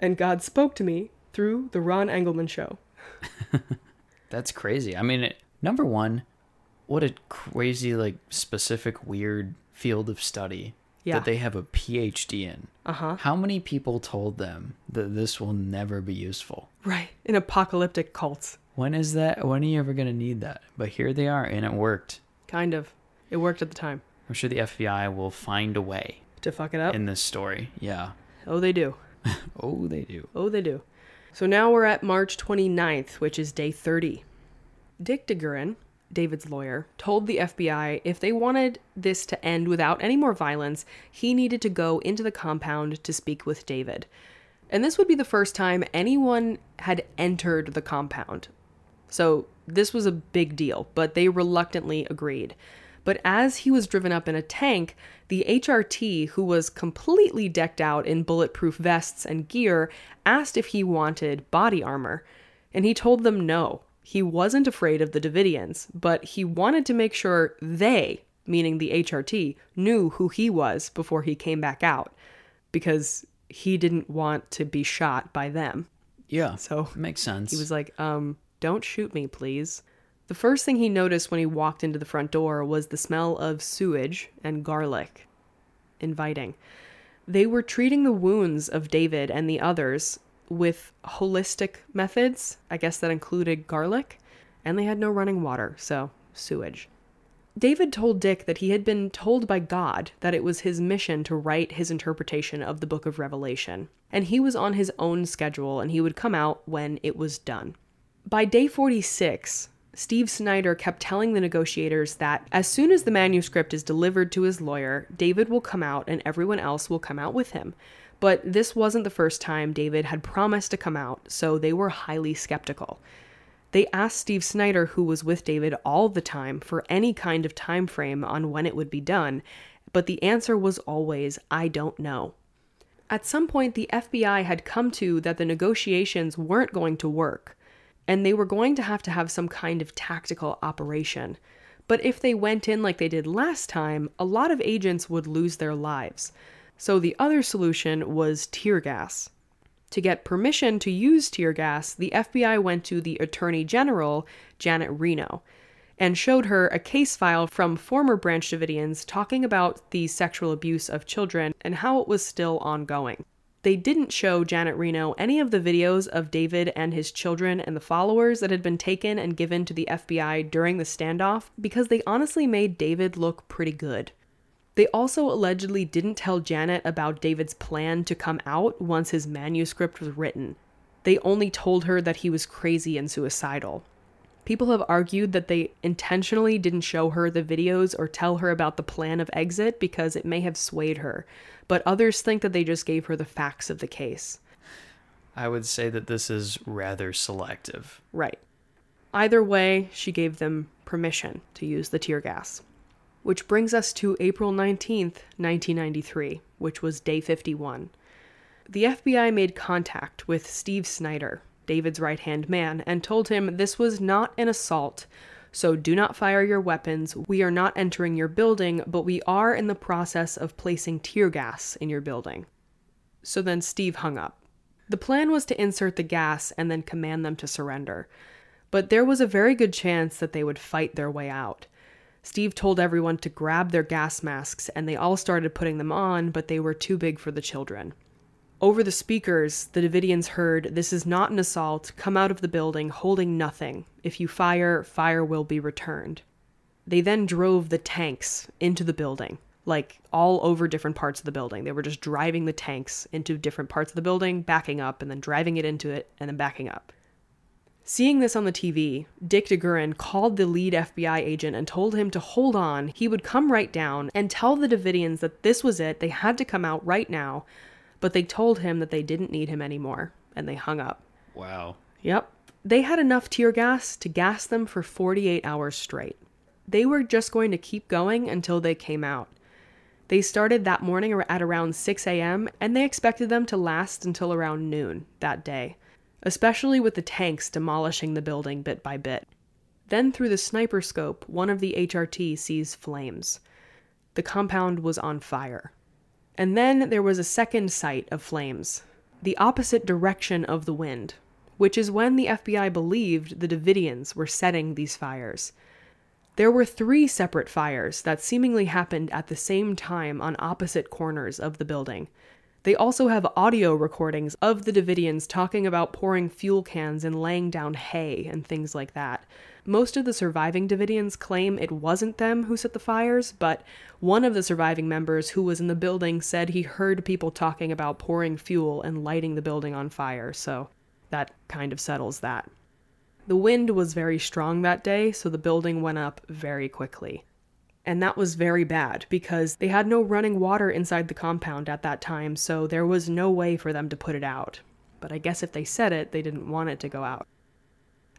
"And God spoke to me through the Ron Engelman Show." That's crazy. I mean, it, number one, what a crazy, like, specific, weird field of study yeah. that they have a P H D in. Uh-huh. How many people told them that this will never be useful? Right. In apocalyptic cults. When is that? When are you ever going to need that? But here they are, and it worked. Kind of. It worked at the time. I'm sure the F B I will find a way to fuck it up in this story. Yeah. Oh, they do. Oh, they do. Oh, they do. So now we're at March twenty-ninth, which is day thirty. Dick DeGuerin, David's lawyer, told the F B I if they wanted this to end without any more violence, he needed to go into the compound to speak with David. And this would be the first time anyone had entered the compound. So this was a big deal, but they reluctantly agreed. But as he was driven up in a tank, the H R T, who was completely decked out in bulletproof vests and gear, asked if he wanted body armor. And he told them no. He wasn't afraid of the Davidians, but he wanted to make sure they, meaning the H R T, knew who he was before he came back out, because he didn't want to be shot by them. Yeah, so makes sense. He was like, um, don't shoot me, please. The first thing he noticed when he walked into the front door was the smell of sewage and garlic. Inviting. They were treating the wounds of David and the others with holistic methods. I guess that included garlic, and they had no running water, so sewage. David told Dick that he had been told by God that it was his mission to write his interpretation of the book of Revelation, and he was on his own schedule, and he would come out when it was done. By day forty-six, Steve Snyder kept telling the negotiators that as soon as the manuscript is delivered to his lawyer, David will come out and everyone else will come out with him. But this wasn't the first time David had promised to come out, so they were highly skeptical. They asked Steve Snyder, who was with David all the time, for any kind of time frame on when it would be done, but the answer was always, I don't know. At some point, the F B I had come to that the negotiations weren't going to work, and they were going to have to have some kind of tactical operation. But if they went in like they did last time, a lot of agents would lose their lives. So the other solution was tear gas. To get permission to use tear gas, the F B I went to the Attorney General, Janet Reno, and showed her a case file from former Branch Davidians talking about the sexual abuse of children and how it was still ongoing. They didn't show Janet Reno any of the videos of David and his children and the followers that had been taken and given to the F B I during the standoff because they honestly made David look pretty good. They also allegedly didn't tell Janet about David's plan to come out once his manuscript was written. They only told her that he was crazy and suicidal. People have argued that they intentionally didn't show her the videos or tell her about the plan of exit because it may have swayed her, but others think that they just gave her the facts of the case. I would say that this is rather selective. Right. Either way, she gave them permission to use the tear gas. Which brings us to April nineteenth, nineteen ninety-three, which was day fifty-one. The F B I made contact with Steve Snyder, David's right-hand man, and told him this was not an assault, so do not fire your weapons. We are not entering your building, but we are in the process of placing tear gas in your building. So then Steve hung up. The plan was to insert the gas and then command them to surrender, but there was a very good chance that they would fight their way out. Steve told everyone to grab their gas masks, and they all started putting them on, but they were too big for the children. Over the speakers, the Davidians heard, "This is not an assault. Come out of the building holding nothing. If you fire, fire will be returned." They then drove the tanks into the building, like all over different parts of the building. They were just driving the tanks into different parts of the building, backing up, and then driving it into it, and then backing up. Seeing this on the T V, Dick DeGuerin called the lead F B I agent and told him to hold on. He would come right down and tell the Davidians that this was it. They had to come out right now. But they told him that they didn't need him anymore, and they hung up. Wow. Yep. They had enough tear gas to gas them for forty-eight hours straight. They were just going to keep going until they came out. They started that morning at around six a.m., and they expected them to last until around noon that day, especially with the tanks demolishing the building bit by bit. Then through the sniper scope, one of the H R T sees flames. The compound was on fire. And then there was a second sight of flames, the opposite direction of the wind, which is when the F B I believed the Davidians were setting these fires. There were three separate fires that seemingly happened at the same time on opposite corners of the building. They also have audio recordings of the Davidians talking about pouring fuel cans and laying down hay and things like that. Most of the surviving Davidians claim it wasn't them who set the fires, but one of the surviving members who was in the building said he heard people talking about pouring fuel and lighting the building on fire, so that kind of settles that. The wind was very strong that day, so the building went up very quickly. And that was very bad because they had no running water inside the compound at that time, so there was no way for them to put it out. But I guess if they said it, they didn't want it to go out.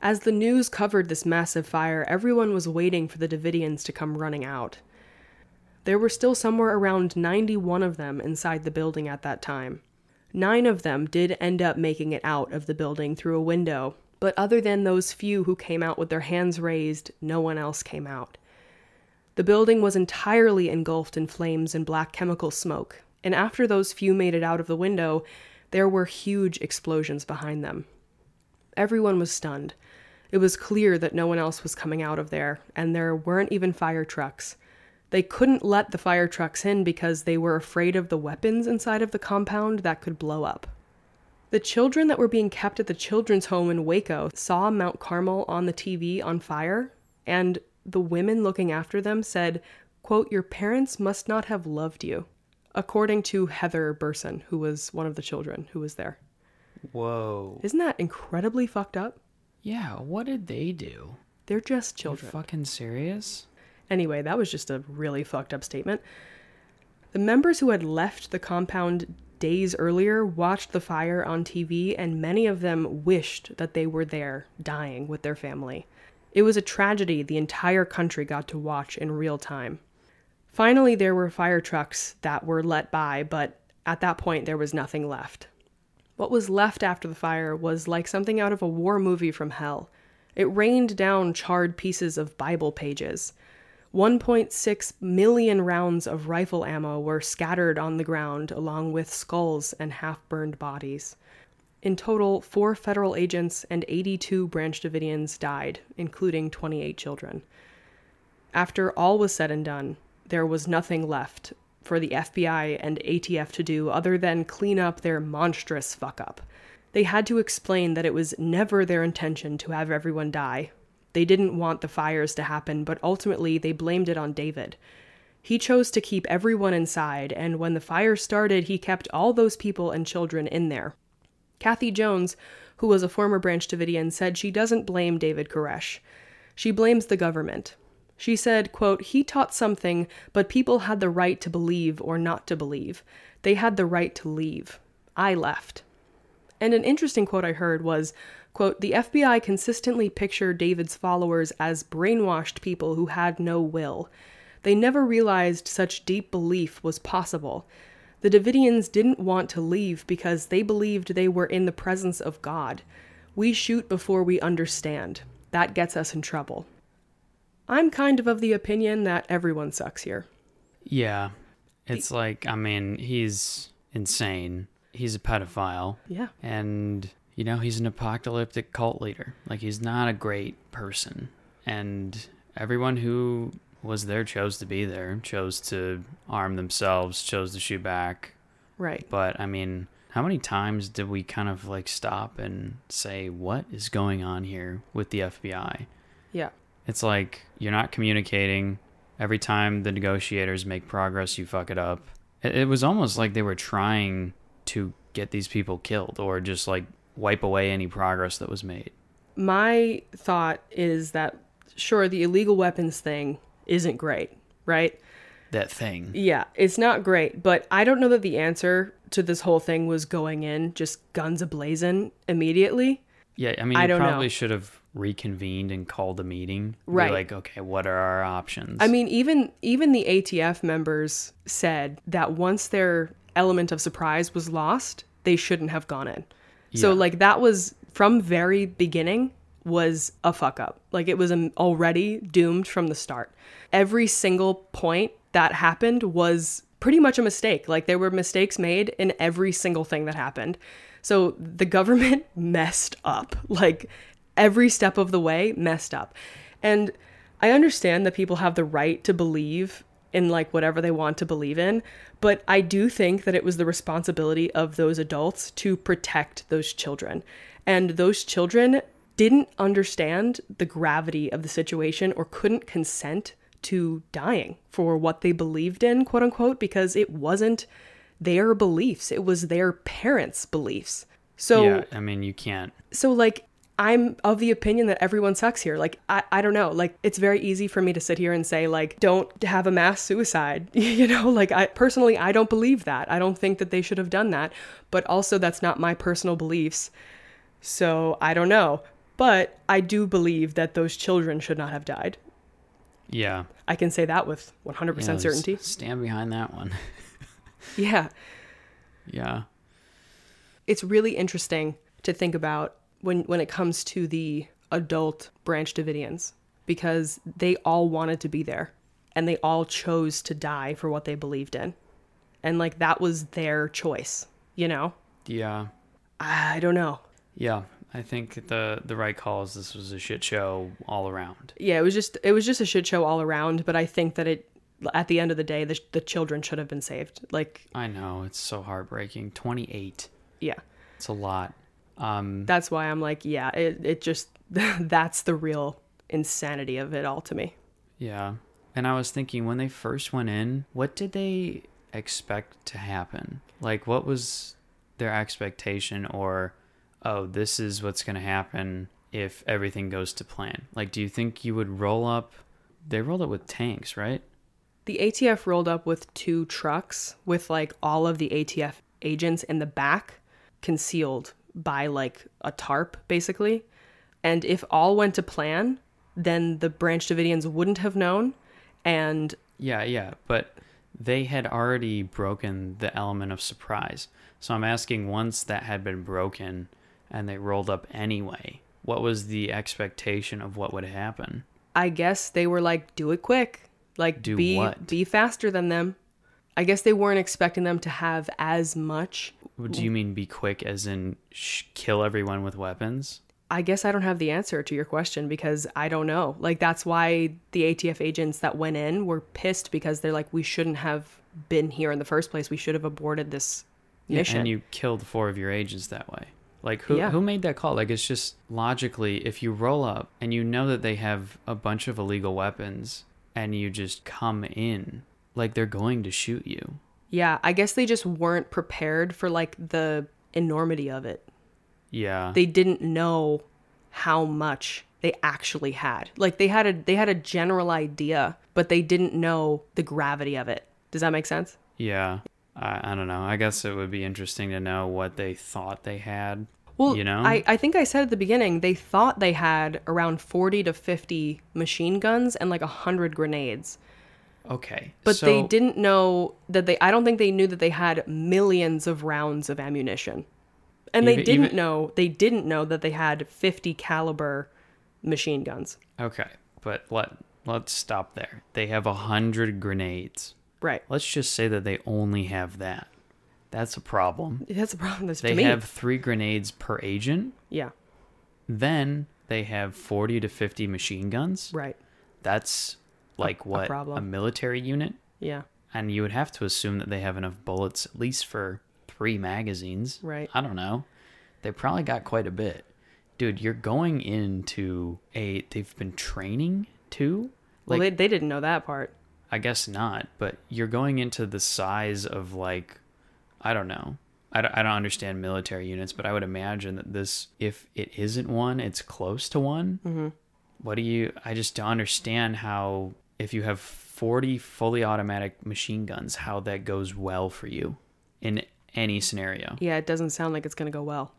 As the news covered this massive fire, everyone was waiting for the Davidians to come running out. There were still somewhere around ninety-one of them inside the building at that time. Nine of them did end up making it out of the building through a window, but other than those few who came out with their hands raised, no one else came out. The building was entirely engulfed in flames and black chemical smoke, and after those few made it out of the window, there were huge explosions behind them. Everyone was stunned. It was clear that no one else was coming out of there, and there weren't even fire trucks. They couldn't let the fire trucks in because they were afraid of the weapons inside of the compound that could blow up. The children that were being kept at the children's home in Waco saw Mount Carmel on the T V on fire, and the women looking after them said, quote, "Your parents must not have loved you," according to Heather Burson, who was one of the children who was there. Whoa. Isn't that incredibly fucked up? Yeah, what did they do? They're just children. You're fucking serious? Anyway, that was just a really fucked up statement. The members who had left the compound days earlier watched the fire on T V, and many of them wished that they were there, dying with their family. It was a tragedy the entire country got to watch in real time. Finally, there were fire trucks that were let by, but at that point, there was nothing left. What was left after the fire was like something out of a war movie from hell. It rained down charred pieces of Bible pages. one point six million rounds of rifle ammo were scattered on the ground, along with skulls and half-burned bodies. In total, four federal agents and eighty-two Branch Davidians died, including twenty-eight children. After all was said and done, there was nothing left for the F B I and A T F to do other than clean up their monstrous fuck-up. They had to explain that it was never their intention to have everyone die. They didn't want the fires to happen, but ultimately they blamed it on David. He chose to keep everyone inside, and when the fire started, he kept all those people and children in there. Kathy Jones, who was a former Branch Davidian, said she doesn't blame David Koresh. She blames the government. She said, quote, "He taught something, but people had the right to believe or not to believe. They had the right to leave. I left." And an interesting quote I heard was, quote, "The F B I consistently pictured David's followers as brainwashed people who had no will. They never realized such deep belief was possible. The Davidians didn't want to leave because they believed they were in the presence of God. We shoot before we understand. That gets us in trouble." I'm kind of of the opinion that everyone sucks here. Yeah. It's the- like, I mean, he's insane. He's a pedophile. Yeah. And... you know, he's an apocalyptic cult leader. Like, he's not a great person. And everyone who was there chose to be there, chose to arm themselves, chose to shoot back. Right. But, I mean, how many times did we kind of, like, stop and say, what is going on here with the F B I? Yeah. It's like, you're not communicating. Every time the negotiators make progress, you fuck it up. It, it was almost like they were trying to get these people killed or just, like, wipe away any progress that was made. My thought is that, sure, the illegal weapons thing isn't great, right? That thing. Yeah, it's not great, but I don't know that the answer to this whole thing was going in just guns ablazing immediately. Yeah, I mean, I you probably know. should have reconvened and called a meeting. Right. Be like, okay, what are our options? I mean, even even the A T F members said that once their element of surprise was lost, they shouldn't have gone in. So, yeah. like, that was, from very beginning, was a fuck-up. Like, it was already doomed from the start. Every single point that happened was pretty much a mistake. Like, there were mistakes made in every single thing that happened. So, the government messed up. Like, every step of the way messed up. And I understand that people have the right to believe in, like, whatever they want to believe in. But I do think that it was the responsibility of those adults to protect those children. And those children didn't understand the gravity of the situation or couldn't consent to dying for what they believed in, quote unquote, because it wasn't their beliefs. It was their parents' beliefs. So, yeah, I mean, you can't. So, like, I'm of the opinion that everyone sucks here. Like, I, I don't know. Like, it's very easy for me to sit here and say, like, don't have a mass suicide. You know, like, I personally, I don't believe that. I don't think that they should have done that. But also, that's not my personal beliefs. So I don't know. But I do believe that those children should not have died. Yeah. I can say that with one hundred percent yeah, certainty. Stand behind that one. Yeah. Yeah. It's really interesting to think about when when it comes to the adult Branch Davidians, because they all wanted to be there and they all chose to die for what they believed in. And, like, that was their choice, you know? Yeah. I don't know. Yeah. I think the, the right call is this was a shit show all around. Yeah. It was just, it was just a shit show all around. But I think that it, at the end of the day, the, the children should have been saved. Like, I know it's so heartbreaking. twenty-eight. Yeah. It's a lot. Um, that's why I'm like, yeah, it, it just, that's the real insanity of it all to me. Yeah. And I was thinking, when they first went in, what did they expect to happen? Like, what was their expectation? Or, oh, this is what's going to happen if everything goes to plan? Like, do you think you would roll up? They rolled up with tanks, right? The A T F rolled up with two trucks with, like, all of the A T F agents in the back concealed by, like, a tarp, basically. And if all went to plan, then the Branch Davidians wouldn't have known. And... Yeah, yeah, but they had already broken the element of surprise. So I'm asking, once that had been broken and they rolled up anyway, what was the expectation of what would happen? I guess they were like, do it quick. Like, do be what? Be faster than them. I guess they weren't expecting them to have as much. Do you mean be quick as in sh- kill everyone with weapons? I guess I don't have the answer to your question because I don't know. Like, that's why the A T F agents that went in were pissed, because they're like, we shouldn't have been here in the first place. We should have aborted this mission. Yeah, and you killed four of your agents that way. Like, who yeah. who made that call? Like, it's just logically, if you roll up and you know that they have a bunch of illegal weapons and you just come in, like, they're going to shoot you. Yeah, I guess they just weren't prepared for, like, the enormity of it. Yeah. They didn't know how much they actually had. Like, they had a they had a general idea, but they didn't know the gravity of it. Does that make sense? Yeah. I, I don't know. I guess it would be interesting to know what they thought they had. Well, you know? I, I think I said at the beginning, they thought they had around forty to fifty machine guns and like one hundred grenades. Okay. But so... they didn't know that they, I don't think they knew that they had millions of rounds of ammunition. And even, they didn't even... know, they didn't know that they had fifty caliber machine guns. Okay. But let, let's stop there. They have one hundred grenades. Right. Let's just say that they only have that. That's a problem. That's a problem. That's, they to me, have three grenades per agent. Yeah. Then they have forty to fifty machine guns. Right. That's like a, what? A, a military unit? Yeah. And you would have to assume that they have enough bullets at least for three magazines. Right. I don't know. They probably got quite a bit. Dude, you're going into a... They've been training too? Like, well, they, they didn't know that part. I guess not, but you're going into the size of, like... I don't know. I don't, I don't understand military units, but I would imagine that this, if it isn't one, it's close to one. Mm-hmm. What do you, I just don't understand how, if you have forty fully automatic machine guns, how that goes well for you in any scenario. Yeah, it doesn't sound like it's going to go well.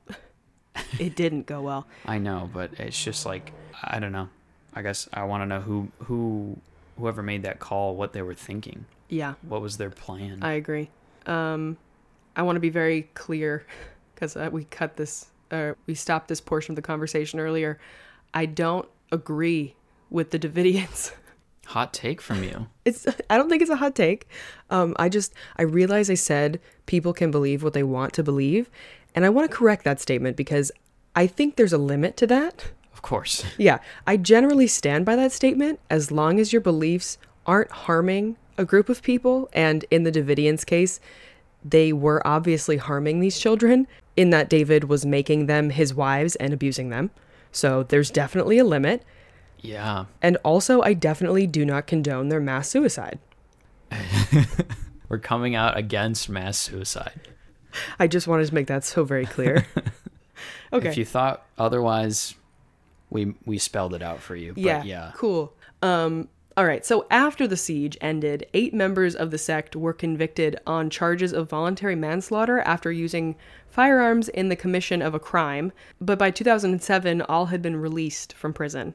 It didn't go well. I know, but it's just like, I don't know. I guess I want to know who, who, whoever made that call, what they were thinking. Yeah. What was their plan? I agree. Um... I want to be very clear, because we cut this, uh, we stopped this portion of the conversation earlier. I don't agree with the Davidians. Hot take from you. It's. I don't think it's a hot take. Um, I just, I realize I said people can believe what they want to believe. And I want to correct that statement, because I think there's a limit to that. Of course. Yeah. I generally stand by that statement as long as your beliefs aren't harming a group of people. And in the Davidians' case, they were obviously harming these children in that David was making them his wives and abusing them. So there's definitely a limit. Yeah. And also, I definitely do not condone their mass suicide. We're coming out against mass suicide. I just wanted to make that so very clear. Okay. If you thought otherwise, we we spelled it out for you. But yeah. Yeah. Cool. Um, All right, so after the siege ended, eight members of the sect were convicted on charges of voluntary manslaughter after using firearms in the commission of a crime, but by two thousand seven, all had been released from prison.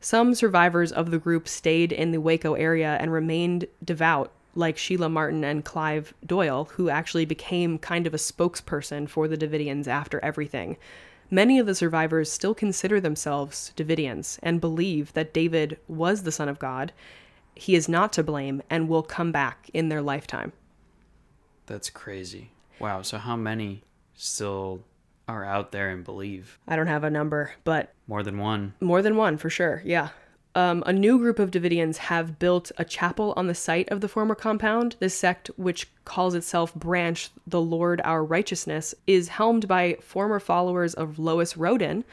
Some survivors of the group stayed in the Waco area and remained devout, like Sheila Martin and Clive Doyle, who actually became kind of a spokesperson for the Davidians after everything. Many of the survivors still consider themselves Davidians and believe that David was the son of God. He is not to blame and will come back in their lifetime. That's crazy. Wow. So how many still are out there and believe? I don't have a number, but... More than one. More than one, for sure. Yeah. Um, a new group of Davidians have built a chapel on the site of the former compound. This sect, which calls itself Branch, the Lord Our Righteousness, is helmed by former followers of Lois Rodin.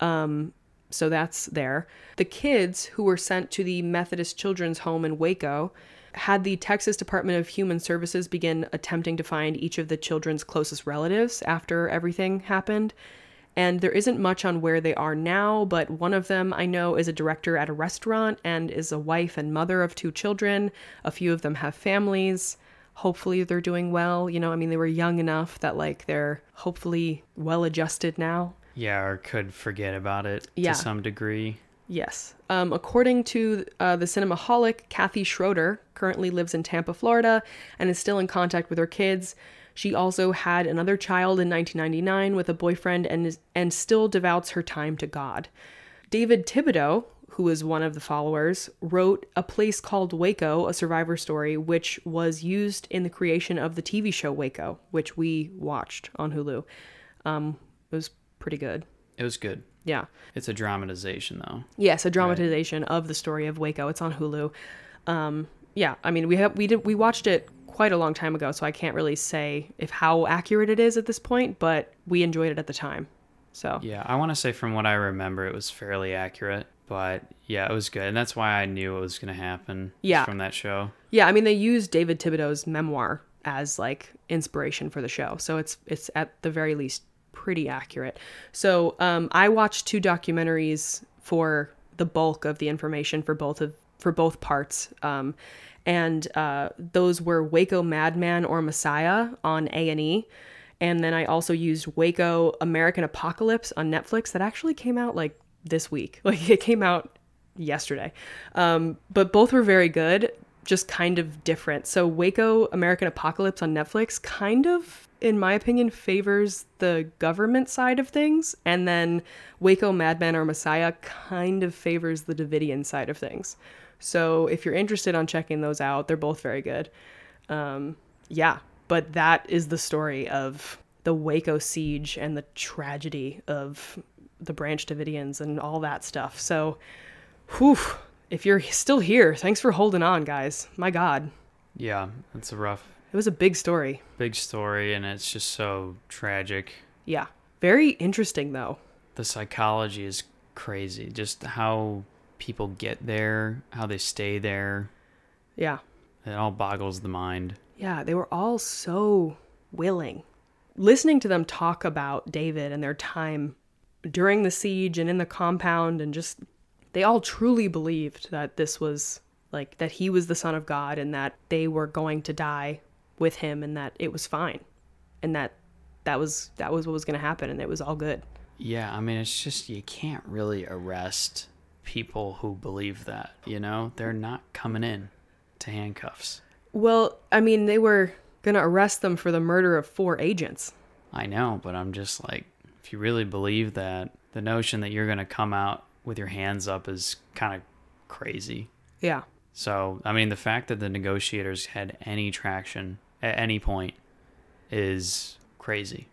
Um, so that's there. The kids who were sent to the Methodist Children's Home in Waco had the Texas Department of Human Services begin attempting to find each of the children's closest relatives after everything happened. and there isn't much on where they are now, but one of them I know is a director at a restaurant and is a wife and mother of two children. A few of them have families. Hopefully they're doing well. You know, I mean, they were young enough that, like, they're hopefully well-adjusted now. Yeah, or could forget about it yeah. to some degree. Yes. Um, according to uh, the Cinemaholic, Kathy Schroeder currently lives in Tampa, Florida, and is still in contact with her kids. She also had another child in nineteen ninety-nine with a boyfriend and is, and still devotes her time to God. David Thibodeau, who is one of the followers, wrote A Place Called Waco, a survivor story, which was used in the creation of the T V show Waco, which we watched on Hulu. Um, it was pretty good. It was good. Yeah. It's a dramatization, though. Yes, a dramatization right. of the story of Waco. It's on Hulu. Um, yeah, I mean, we have, we did we watched it quite a long time ago, so I can't really say if how accurate it is at this point, but we enjoyed it at the time. So yeah, I want to say from what I remember, it was fairly accurate. But yeah, it was good. And that's why I knew what was going to happen yeah. from that show. Yeah, I mean, they used David Thibodeau's memoir as, like, inspiration for the show. So it's it's at the very least pretty accurate. So um, I watched two documentaries for the bulk of the information for both of for both parts. Um, and uh, those were Waco Madman or Messiah on A and E. And then I also used Waco American Apocalypse on Netflix that actually came out, like, this week. Like, it came out yesterday. Um, but both were very good, just kind of different. So Waco American Apocalypse on Netflix kind of, in my opinion, favors the government side of things. And then Waco Madman or Messiah kind of favors the Davidian side of things. So if you're interested on checking those out, they're both very good. Um, yeah, but that is the story of the Waco siege and the tragedy of the Branch Davidians and all that stuff. So, whew, if you're still here, thanks for holding on, guys. My God. Yeah, it's a rough. It was a big story. Big story, and it's just so tragic. Yeah. Very interesting, though. The psychology is crazy. Just how people get there, how they stay there. Yeah. It all boggles the mind. Yeah, they were all so willing. Listening to them talk about David and their time during the siege and in the compound, and just, they all truly believed that this was, like, that he was the son of God and that they were going to die with him and that it was fine and that that was that was what was going to happen and it was all good. Yeah, I mean, it's just, you can't really arrest people who believe that, you know? They're not coming in to handcuffs. Well, I mean, they were going to arrest them for the murder of four agents. I know, but I'm just like, if you really believe that, the notion that you're going to come out with your hands up is kind of crazy. Yeah. So, I mean, the fact that the negotiators had any traction at any point is crazy.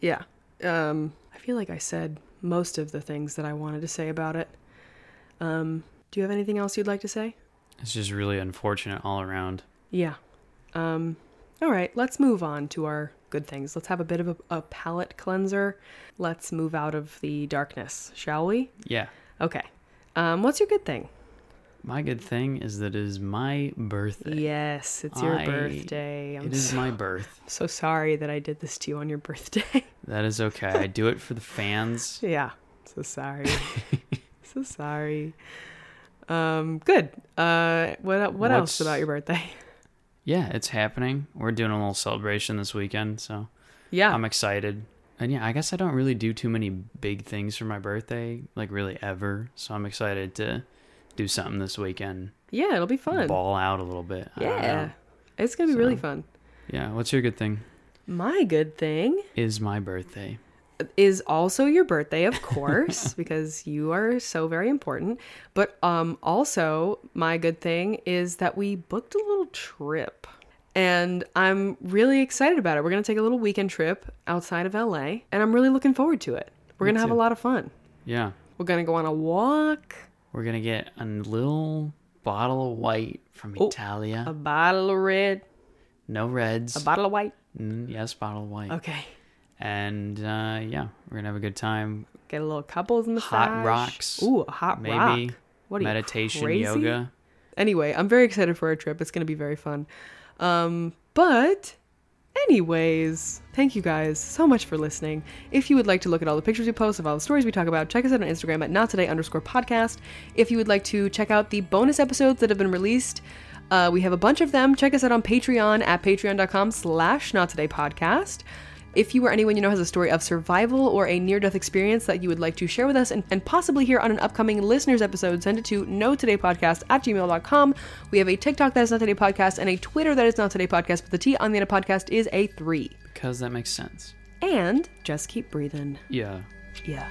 Yeah. Um, I feel like I said most of the things that I wanted to say about it. Um, do you have anything else you'd like to say? It's just really unfortunate all around. Yeah. Um, all right, let's move on to our good things. Let's have a bit of a, a palate cleanser. Let's move out of the darkness, shall we? Yeah. Okay. Um, what's your good thing? My good thing is that it is my birthday. Yes, it's your I, birthday. I'm it is so, my birth. I'm so sorry that I did this to you on your birthday. That is okay. I do it for the fans. Yeah. So sorry. so sorry. Um, good. Uh, what what what's, else about your birthday? Yeah, it's happening. We're doing a little celebration this weekend, so yeah, I'm excited. And yeah, I guess I don't really do too many big things for my birthday, like really ever. So I'm excited to do something this weekend. Yeah, it'll be fun. Ball out a little bit. Yeah, it's gonna be so, really fun. Yeah, what's your good thing? My good thing is my birthday. Is also your birthday, of course, because you are so very important. But um, also, my good thing is that we booked a little trip. And I'm really excited about it. We're going to take a little weekend trip outside of L A. And I'm really looking forward to it. We're going to have a lot of fun. Yeah. We're going to go on a walk. We're going to get a little bottle of white from oh, Italia. A bottle of red. No reds. A bottle of white. Mm, yes, bottle of white. Okay. And, uh, yeah, we're going to have a good time. Get a little couples massage. Hot rocks. Ooh, a hot maybe. Rock. Maybe. What are meditation, you, crazy? Yoga. Anyway, I'm very excited for our trip. It's going to be very fun. Um, but Anyways, thank you guys so much for listening. If you would like to look at all the pictures we post of all the stories we talk about, check us out on Instagram at nottoday underscore podcast. If you would like to check out the bonus episodes that have been released, uh, we have a bunch of them. Check us out on Patreon at patreon.com slash nottodaypodcast. If you or anyone you know has a story of survival or a near-death experience that you would like to share with us and, and possibly hear on an upcoming listeners episode, send it to notodaypodcast at gmail dot com. We have a TikTok that is Not Today Podcast and a Twitter that is Not Today Podcast, but the T on the end of podcast is a three. Because that makes sense. And just keep breathing. Yeah. Yeah.